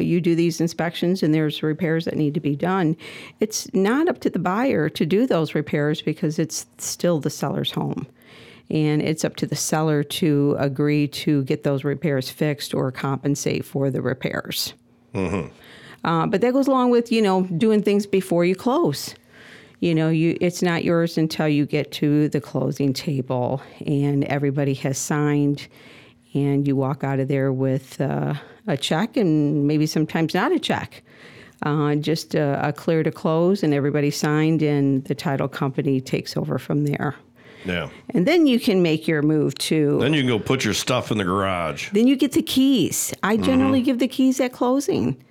you do these inspections and there's repairs that need to be done. It's not up to the buyer to do those repairs because it's still the seller's home. And it's up to the seller to agree to get those repairs fixed or compensate for the repairs. Mm-hmm. But that goes along with, you know, doing things before you close. You know, it's not yours until you get to the closing table and everybody has signed, and you walk out of there with a check, and maybe sometimes not a check, just a clear to close, and everybody signed, and the title company takes over from there. Yeah. And then you can make your move to... Then you can go put your stuff in the garage. Then you get the keys. I generally give the keys at closing.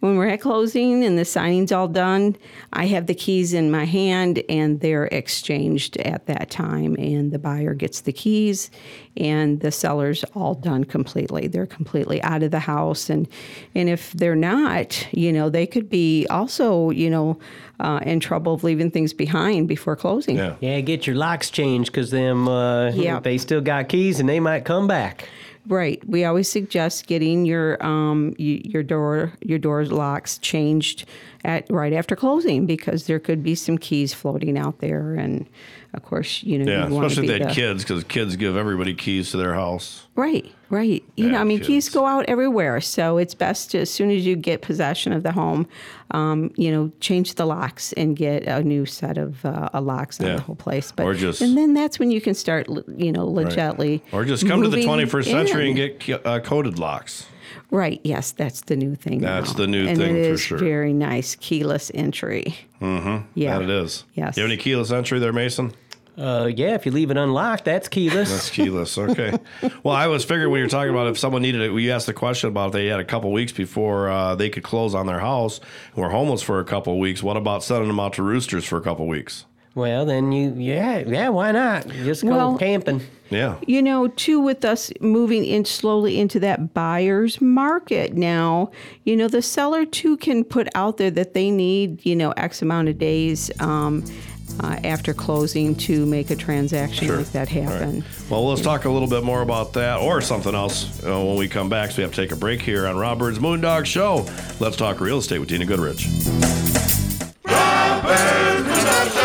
When we're at closing and the signing's all done, I have the keys in my hand, and they're exchanged at that time. And the buyer gets the keys, and the seller's all done completely. They're completely out of the house. And if they're not, you know, they could be also, you know, in trouble of leaving things behind before closing. Yeah, get your locks changed, because they still got keys, and they might come back. Right. We always suggest getting your door locks changed right after closing, because there could be some keys floating out there. And of course, you know, yeah, you especially if they had kids, because kids give everybody keys to their house. Right, right. You know, I mean, keys go out everywhere. So it's best to, as soon as you get possession of the home, you know, change the locks and get a new set of locks on the whole place. But, or just, and then that's when you can start, you know, legitimately. Right. Or just come to the 21st century and get coded locks. Right. Yes, that's the new thing. That's the new thing for sure. And it is very nice. Keyless entry. Mm-hmm. Yeah. That it is. Yes. Do you have any keyless entry there, Mason? Yeah, if you leave it unlocked, that's keyless. That's keyless. Okay. Well, I was figuring when you're talking about if someone needed it, we asked the question about if they had a couple weeks before they could close on their house and were homeless for a couple weeks. What about sending them out to roosters for a couple weeks? Well, then yeah, why not? Just go camping. Yeah. You know, too, with us moving in slowly into that buyer's market now, you know, the seller, too, can put out there that they need, you know, X amount of days after closing to make a transaction like that happen. Right. Well, let's talk a little bit more about that or something else when we come back. So we have to take a break here on Rob Bird's Moondog Show. Let's talk real estate with Tina Goodrich. Rob Bird's Moondog Show.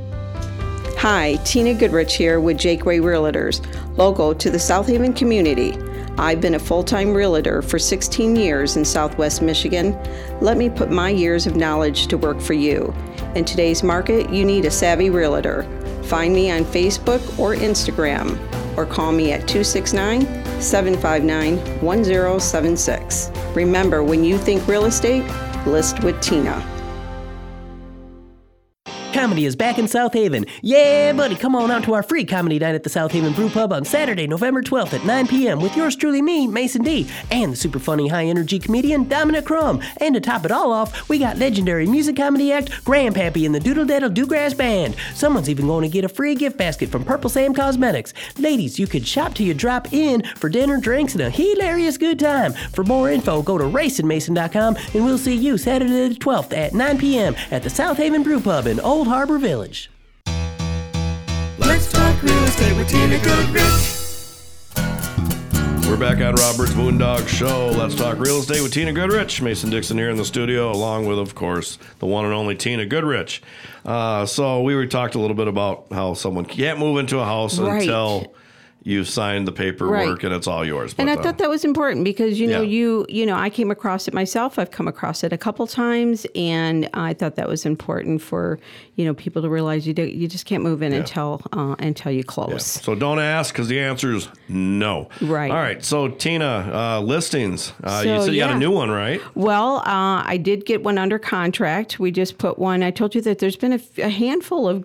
Hi, Tina Goodrich here with Jakeway Realtors, local to the South Haven community. I've been a full-time realtor for 16 years in Southwest Michigan. Let me put my years of knowledge to work for you. In today's market, you need a savvy realtor. Find me on Facebook or Instagram, or call me at 269-759-1076. Remember, when you think real estate, list with Tina. Comedy is back in South Haven. Yeah, buddy, come on out to our free comedy night at the South Haven Brew Pub on Saturday, November 12th at 9 p.m. with yours truly, me, Mason D, and the super funny, high-energy comedian Dominic Crumb. And to top it all off, we got legendary music comedy act Grandpappy and the Doodle Dettle Dewgrass Band. Someone's even going to get a free gift basket from Purple Sam Cosmetics. Ladies, you could shop till you drop in for dinner, drinks, and a hilarious good time. For more info, go to racinmason.com, and we'll see you Saturday the 12th at 9 p.m. at the South Haven Brew Pub in Old Harbor Village. Let's talk real estate with Tina Goodrich. We're back on Rob Bird's Moondog Show. Let's talk real estate with Tina Goodrich. Mason Dixon here in the studio, along with, of course, the one and only Tina Goodrich. So we talked a little bit about how someone can't move into a house until you've signed the paperwork and it's all yours. But, and I thought that was important because, you know, you know, I came across it myself. I've come across it a couple times, and I thought that was important for, you know, people to realize you just can't move in until you close. Yeah. So don't ask, because the answer is no. Right. All right. So, Tina, listings. You said you got a new one, right? Well, I did get one under contract. We just put one. I told you that there's been a handful of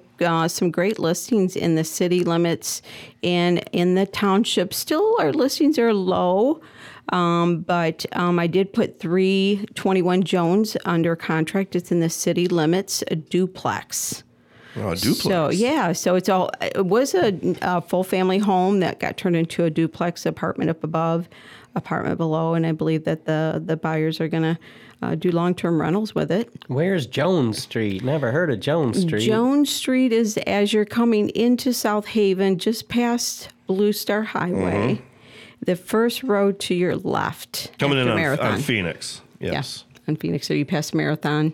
some great listings in the city limits and in the township. Still, our listings are low, but I did put 321 Jones under contract. It's in the city limits, a duplex. Oh, a duplex. So, yeah. So it was a full family home that got turned into a duplex, apartment up above, apartment below, and I believe that the buyers are going to do long-term rentals with it. Where's Jones Street? Never heard of Jones Street. Jones Street is as you're coming into South Haven, just past Blue Star Highway, the first road to your left. Coming in on Phoenix. Yes. Yeah, on Phoenix. So you pass Marathon.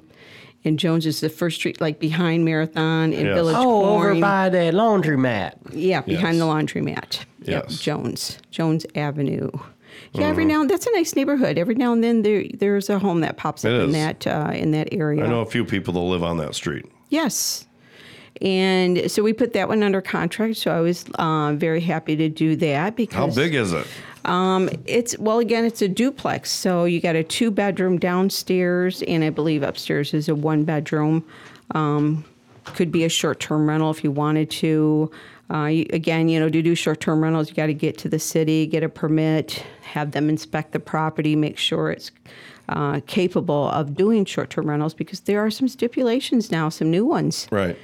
And Jones is the first street, like behind Marathon and Village Corn. Over by the laundromat. Yeah, behind the laundromat. Yes. Yep, Jones Avenue. Yeah, every now and then, that's a nice neighborhood. Every now and then there's a home that pops up in that area. I know a few people that live on that street. Yes. And so we put that one under contract, so I was very happy to do that. Because how big is it? It's a duplex, so you got a 2-bedroom downstairs, and I believe upstairs is a 1-bedroom. Could be a short-term rental if you wanted to. Again, you know, to do short-term rentals, you got to get to the city, get a permit, have them inspect the property, make sure it's capable of doing short-term rentals, because there are some stipulations now, some new ones. Right.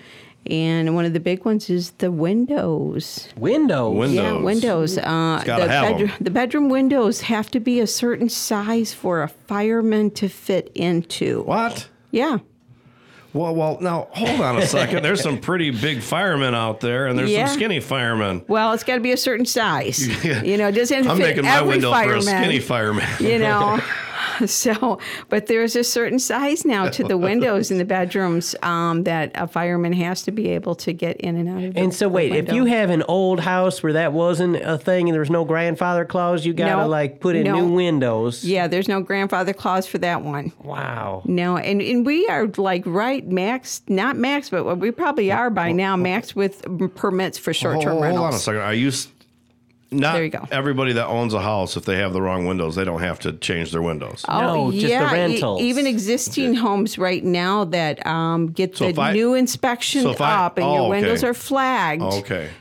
And one of the big ones is the windows. Windows? Yeah, windows. The bedroom windows have to be a certain size for a fireman to fit into. What? Yeah. Well, now, hold on a second. There's some pretty big firemen out there, and there's some skinny firemen. Well, it's got to be a certain size. You know, it doesn't have to fit every fireman. I'm making my window for a skinny fireman. You know, so, but there's a certain size now to the windows in the bedrooms that a fireman has to be able to get in and out of. And so, wait, if you have an old house where that wasn't a thing and there was no grandfather clause, you got to, put in new windows. Yeah, there's no grandfather clause for that one. Wow. No, and we are, not maxed, but we probably are by now maxed with permits for short-term rentals. Hold on a second. Everybody that owns a house, if they have the wrong windows, they don't have to change their windows. Just the rentals. Even existing homes right now that get new inspection up and your windows are flagged,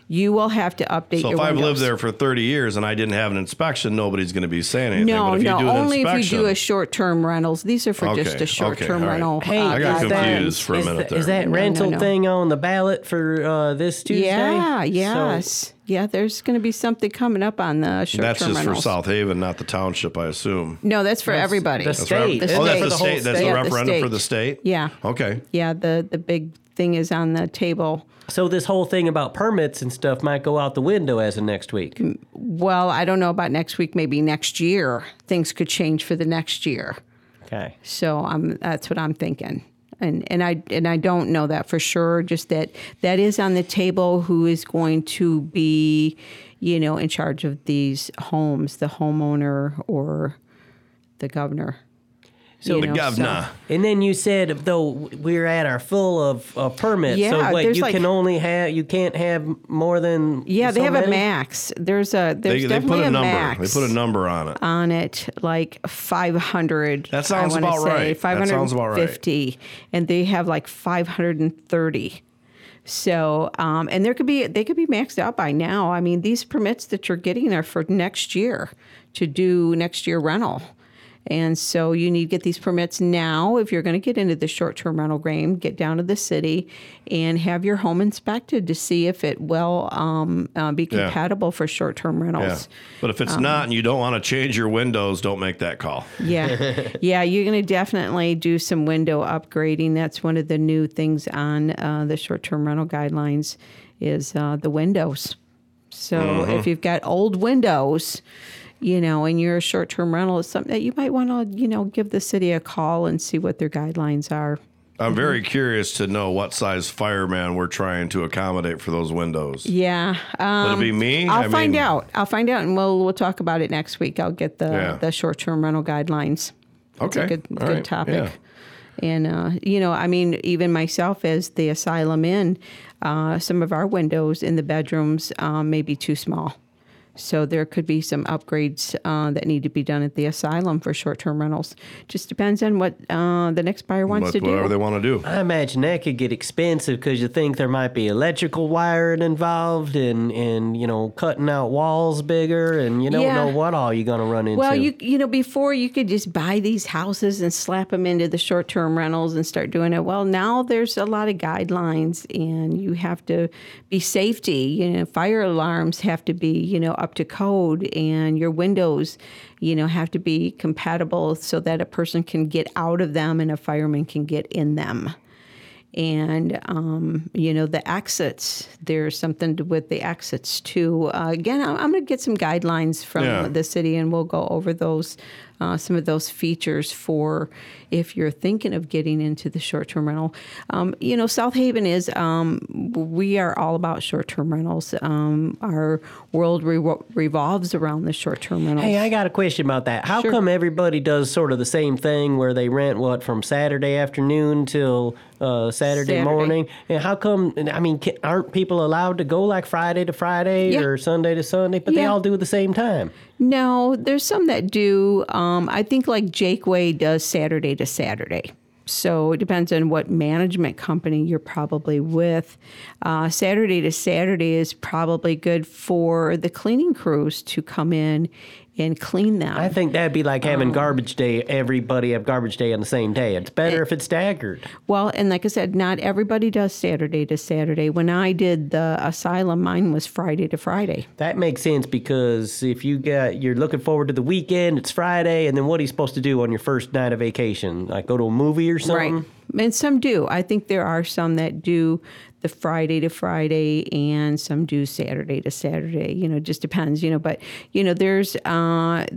you will have to update your windows. So if I've lived there for 30 years and I didn't have an inspection, nobody's going to be saying anything. If you do a short-term rentals. These are for just a short-term rental. Hey, I got confused for a minute there. Is that rental thing on the ballot for this Tuesday? Yeah, yes. Yeah, there's going to be something coming up on the short-term rentals. That's just for South Haven, not the township, I assume. No, that's for everybody. The state. That's the state. That's the referendum for the state? Yeah. Okay. Yeah, the big thing is on the table. So this whole thing about permits and stuff might go out the window as of next week. Well, I don't know about next week. Maybe next year. Things could change for the next year. Okay. So that's what I'm thinking. And I don't know that for sure, just that is on the table who is going to be, in charge of these homes, the homeowner or the governor. And then you said, though, we're at our full of permits. Yeah, so you can't have more than they have a max. There's definitely a max. They put a number on it. Like 500. That sounds about right. 550, and they have 530. So, and they could be maxed out by now. I mean, these permits that you're getting are for next year to do next year rental. And so you need to get these permits now if you're going to get into the short-term rental game. Get down to the city and have your home inspected to see if it will be compatible for short-term rentals. Yeah. But if it's not and you don't want to change your windows, don't make that call. Yeah, you're going to definitely do some window upgrading. That's one of the new things on the short-term rental guidelines is the windows. So if you've got old windows... and you're a short-term rental, is something that you might want to, give the city a call and see what their guidelines are. I'm very curious to know what size fireman we're trying to accommodate for those windows. Yeah. Would it be me? I'll find out, and we'll talk about it next week. I'll get the short-term rental guidelines. That's a good topic. Yeah. And, even myself as the asylum inn, some of our windows in the bedrooms may be too small. So there could be some upgrades that need to be done at the asylum for short-term rentals. Just depends on what the next buyer wants to do. Whatever they want to do. I imagine that could get expensive because you think there might be electrical wiring involved and cutting out walls bigger and you don't know what all you're going to run into. Well, you before you could just buy these houses and slap them into the short-term rentals and start doing it. Well, now there's a lot of guidelines and you have to be safety. Fire alarms have to be, up to code, and your windows, have to be compatible so that a person can get out of them and a fireman can get in them. And, the exits, there's something with the exits too. Again, I'm going to get some guidelines from the city and we'll go over those, some of those features for if you're thinking of getting into the short-term rental. South Haven is, we are all about short-term rentals. Our world revolves around the short-term rentals. Hey, I got a question about that. How come everybody does sort of the same thing where they rent, from Saturday afternoon till... Saturday morning. And how come, aren't people allowed to go Friday to Friday or Sunday to Sunday, but they all do at the same time? No, there's some that do. I think Jakeway does Saturday to Saturday. So it depends on what management company you're probably with. Saturday to Saturday is probably good for the cleaning crews to come in and clean them. I think that'd be like having garbage day, everybody have garbage day on the same day. It's better if it's staggered. Well, and like I said, not everybody does Saturday to Saturday. When I did the asylum, mine was Friday to Friday. That makes sense, because if you're looking forward to the weekend, it's Friday, and then what are you supposed to do on your first night of vacation? Like go to a movie or something? Right. And some do. I think there are some that do the Friday to Friday, and some do Saturday to Saturday. You know, it just depends. You know, but you know, there's a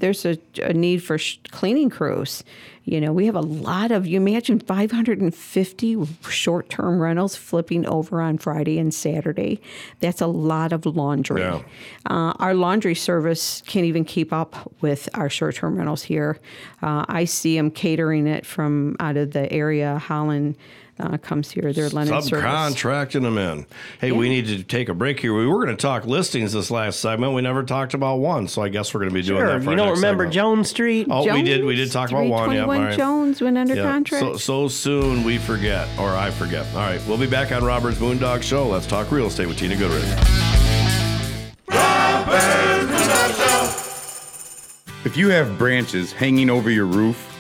need for cleaning crews. You know, we have a lot of. You imagine 550 short-term rentals flipping over on Friday and Saturday. That's a lot of laundry. Yeah. Our laundry service can't even keep up with our short-term rentals here. I see them catering it from out of the area. Holland comes here. They're Leonard service. Subcontracting them in. Hey, yeah. We need to take a break here. We were going to talk listings this last segment. We never talked about one, so I guess we're going to be doing that for you don't remember segment. Jones Street? Oh, Jones? We did talk about one. Yeah, right. Jones went under contract. So soon we forget, or I forget. All right, we'll be back on Robert's Moondog Show. Let's talk real estate with Tina Goodrich. Robert's Moondog Show. If you have branches hanging over your roof,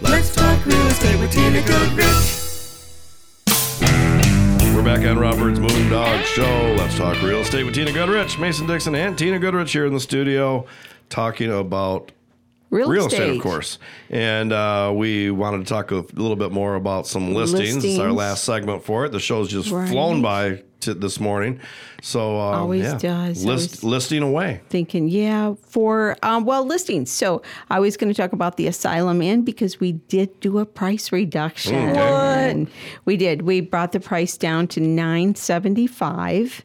Let's talk real estate with Tina Goodrich. We're back on Robert's Moondog Show. Let's talk real estate with Tina Goodrich. Mason Dixon and Tina Goodrich here in the studio talking about real estate, of course. And we wanted to talk a little bit more about some listings. It's our last segment for it. The show's just flown by this morning. So always does. Listing away. Thinking, listings. So I was going to talk about the Asylum Inn, because we did do a price reduction. Okay. What? We did. We brought the price down to $975,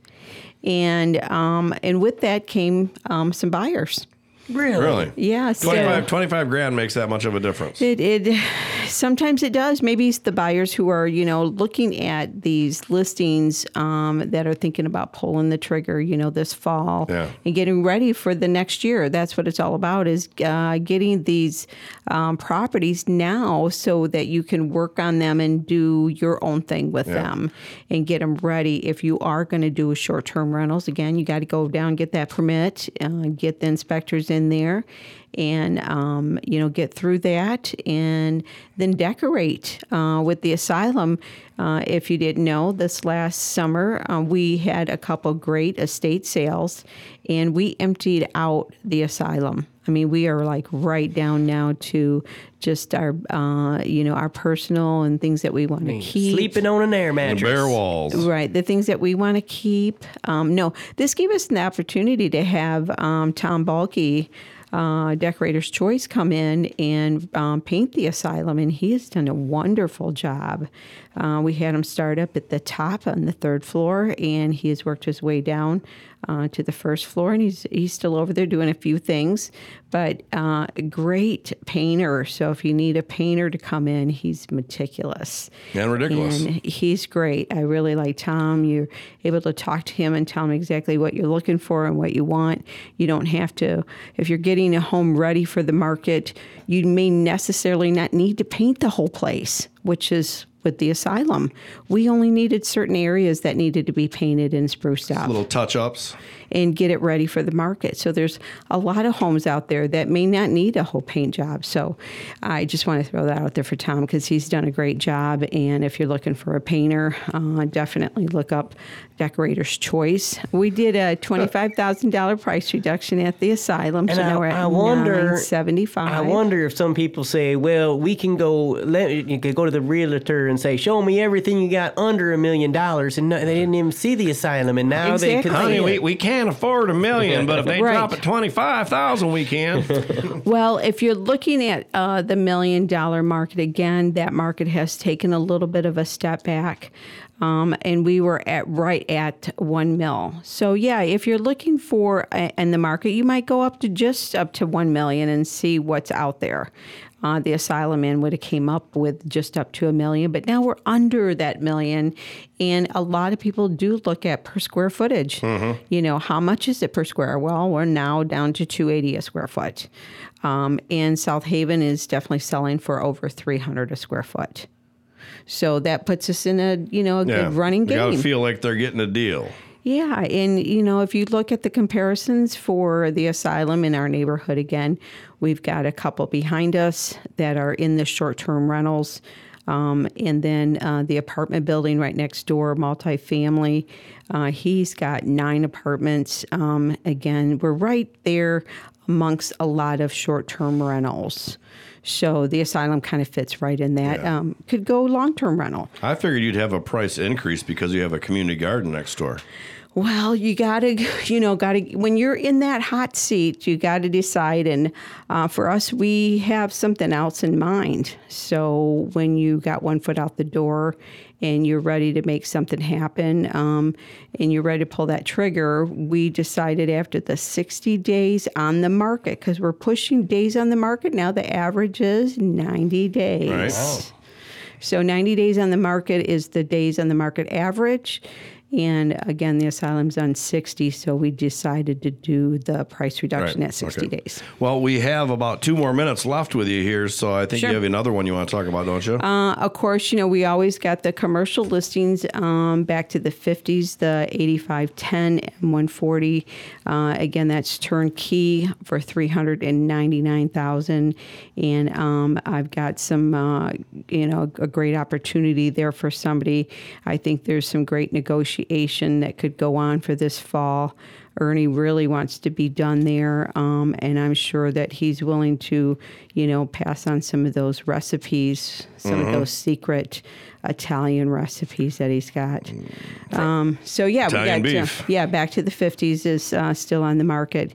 and with that came some buyers. Really? Yeah. 25 grand makes that much of a difference. It sometimes it does. Maybe it's the buyers who are, you know, looking at these listings that are thinking about pulling the trigger, you know, this fall and getting ready for the next year. That's what it's all about, is getting these properties now so that you can work on them and do your own thing with them and get them ready. If you are going to do short-term rentals, again, you got to go down, get that permit, get the inspectors in there, and get through that, and then decorate with the Asylum. If you didn't know, this last summer we had a couple great estate sales, and we emptied out the Asylum. I mean, we are like right down now to just our, our personal and things that we want to keep. Sleeping on an air mattress. The bare walls. Right. The things that we want to keep. This gave us an opportunity to have Tom Balke, Decorator's Choice, come in and paint the Asylum, and he has done a wonderful job. We had him start up at the top on the third floor, and he has worked his way down to the first floor, and he's still over there doing a few things, but a great painter. So if you need a painter to come in, he's meticulous. And ridiculous. And he's great. I really like Tom. You're able to talk to him and tell him exactly what you're looking for and what you want. You don't have to, if you're getting a home ready for the market, you may necessarily not need to paint the whole place, which is with the asylum. We only needed certain areas that needed to be painted and spruced up. Little touch-ups. And get it ready for the market. So there's a lot of homes out there that may not need a whole paint job. So I just want to throw that out there for Tom because he's done a great job. And if you're looking for a painter, definitely look up Decorator's Choice. We did a $25,000 price reduction at the asylum. And so now we're at $975. I wonder if some people say, well, we can go, you could go to the realtor and say, show me everything you got under $1 million. And no, they didn't even see the asylum. And now exactly. They can see it. We can't afford $1 million, but if they drop it $25,000, we can. Well, if you're looking at the $1 million market, again, that market has taken a little bit of a step back. And we were right at 1 mil. So yeah, if you're looking for in the market, you might go up to just up to 1 million and see what's out there. The asylum in would have came up with just up to $1 million, but now we're under that $1 million. And a lot of people do look at per square footage. Mm-hmm. You know, how much is it per square? Well, we're now down to $280 a square foot. And South Haven is definitely selling for over $300 a square foot. So that puts us in a good running game. You got to feel like they're getting a deal. Yeah, and you know, if you look at the comparisons for the asylum in our neighborhood, again, we've got a couple behind us that are in the short-term rentals, and then the apartment building right next door, multifamily. He's got 9 apartments. Again, we're right there amongst a lot of short-term rentals. So the asylum kind of fits right in that. Yeah. Could go long-term rental. I figured you'd have a price increase because you have a community garden next door. Well, you gotta, when you're in that hot seat, you gotta decide. And for us, we have something else in mind. So when you got one foot out the door and you're ready to make something happen, and you're ready to pull that trigger, we decided after the 60 days on the market, because we're pushing days on the market now, the average is 90 days. Right. Wow. So 90 days on the market is the days on the market average. And again, the asylum's on 60, so we decided to do the price reduction at 60 days. Well, we have about 2 more minutes left with you here, so I think you have another one you want to talk about, don't you? Of course, we always got the commercial listings back to the 50s, the 85, 10, and 140. Again, that's turnkey for $399,000. And I've got some, a great opportunity there for somebody. I think there's some great negotiations that could go on for this fall. Ernie really wants to be done there, and I'm sure that he's willing to, pass on some of those recipes, some of those secret Italian recipes that he's got. So yeah, Italian beef. Back to the 50s is still on the market,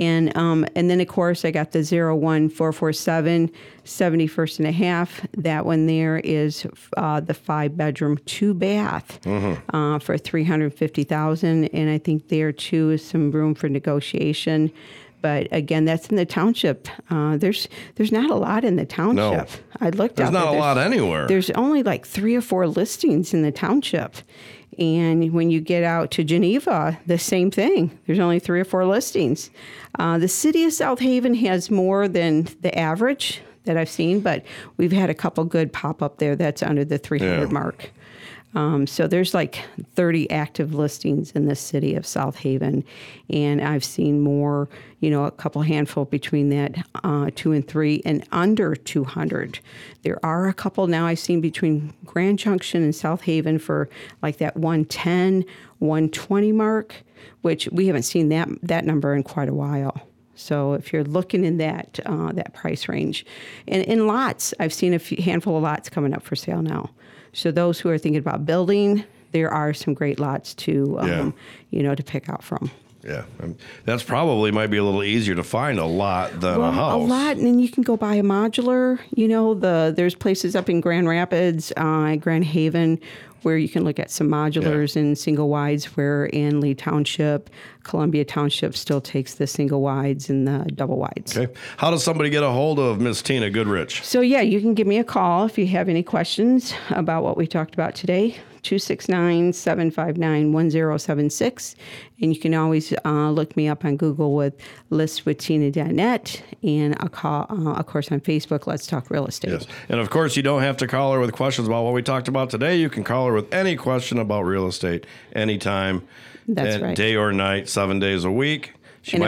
and then of course I got the 01447 71st and a half. That one there is the 5-bedroom, 2-bath for $350,000, and I think there too is some room for negotiation. But again, that's in the township. There's not a lot in the township. No. I looked up. There's not a lot anywhere. There's only like 3 or 4 listings in the township. And when you get out to Geneva, the same thing. There's only 3 or 4 listings. The city of South Haven has more than the average that I've seen, but we've had a couple good pop up there that's under the 300 mark. So there's like 30 active listings in the city of South Haven, and I've seen more, a couple handful between that 2 and 3 and under 200. There are a couple now I've seen between Grand Junction and South Haven for like that 110, 120 mark, which we haven't seen that number in quite a while. So if you're looking in that price range, and in lots, I've seen a handful of lots coming up for sale now. So those who are thinking about building, there are some great lots to, to pick out from. Yeah, that's probably might be a little easier to find a lot than a house. A lot, and then you can go buy a modular. There's places up in Grand Rapids, Grand Haven, where you can look at some modulars and single wides where Ann Lee Township, Columbia Township still takes the single wides and the double wides. Okay. How does somebody get a hold of Miss Tina Goodrich? So, yeah, you can give me a call if you have any questions about what we talked about today. 269-759-1076. And you can always look me up on Google with listwithtina.net and I'll call, of course, on Facebook, Let's Talk Real Estate. Yes. And, of course, you don't have to call her with questions about what we talked about today. You can call her with any question about real estate anytime, day or night, 7 days a week. I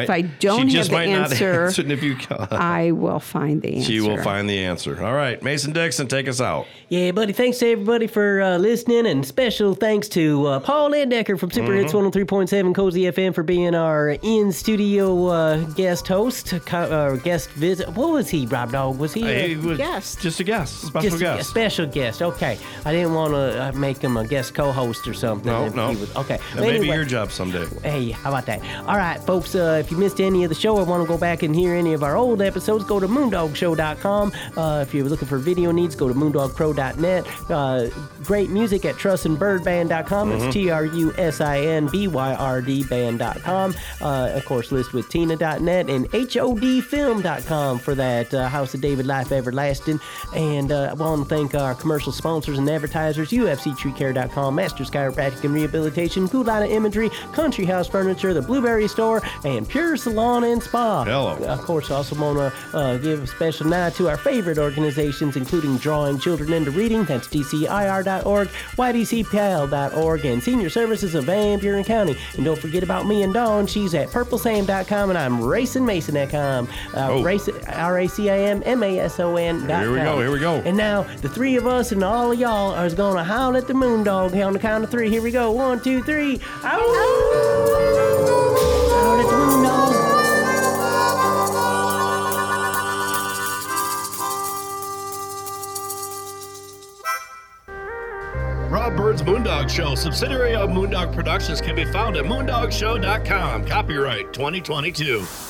will find the answer. She will find the answer. All right. Mason Dixon, take us out. Yeah, buddy. Thanks to everybody for listening, and special thanks to Paul Landecker from Super Hits 103.7 Cozy FM for being our in-studio guest host, guest visit. What was he, Rob Dog? Was he a guest? Just a guest. Special guest. A special guest. Okay. I didn't want to make him a guest co-host or something. No. Okay. Maybe your job someday. Hey, how about that? All right, folks. If you missed any of the show or want to go back and hear any of our old episodes, go to moondogshow.com. If you're looking for video needs, go to moondogpro.net. Great music at trusinbyrdband.com. It's trusinbyrd band.com. Of course, listwithtina.net and hodfilm.com for that House of David, Life Everlasting. And I want to thank our commercial sponsors and advertisers, ufctreecare.com, Masters Chiropractic and Rehabilitation, Gulotta Imagery, Country House Furniture, The Blueberry Store, and Pure Salon and Spa. Hello. Of course, I also want to give a special nod to our favorite organizations, including Drawing Children into Reading. That's DCIR.org, YDCPL.org, and Senior Services of Van Buren County. And don't forget about me and Dawn. She's at PurpleSam.com, and I'm RacingMason.com. RacingMason.com. Here we go. And now, the three of us and all of y'all are going to howl at the Moondog on the count of three. Here we go. 1, 2, 3. Ow! Rob Bird's Moondog Show, subsidiary of Moondog Productions, can be found at moondogshow.com. Copyright 2022.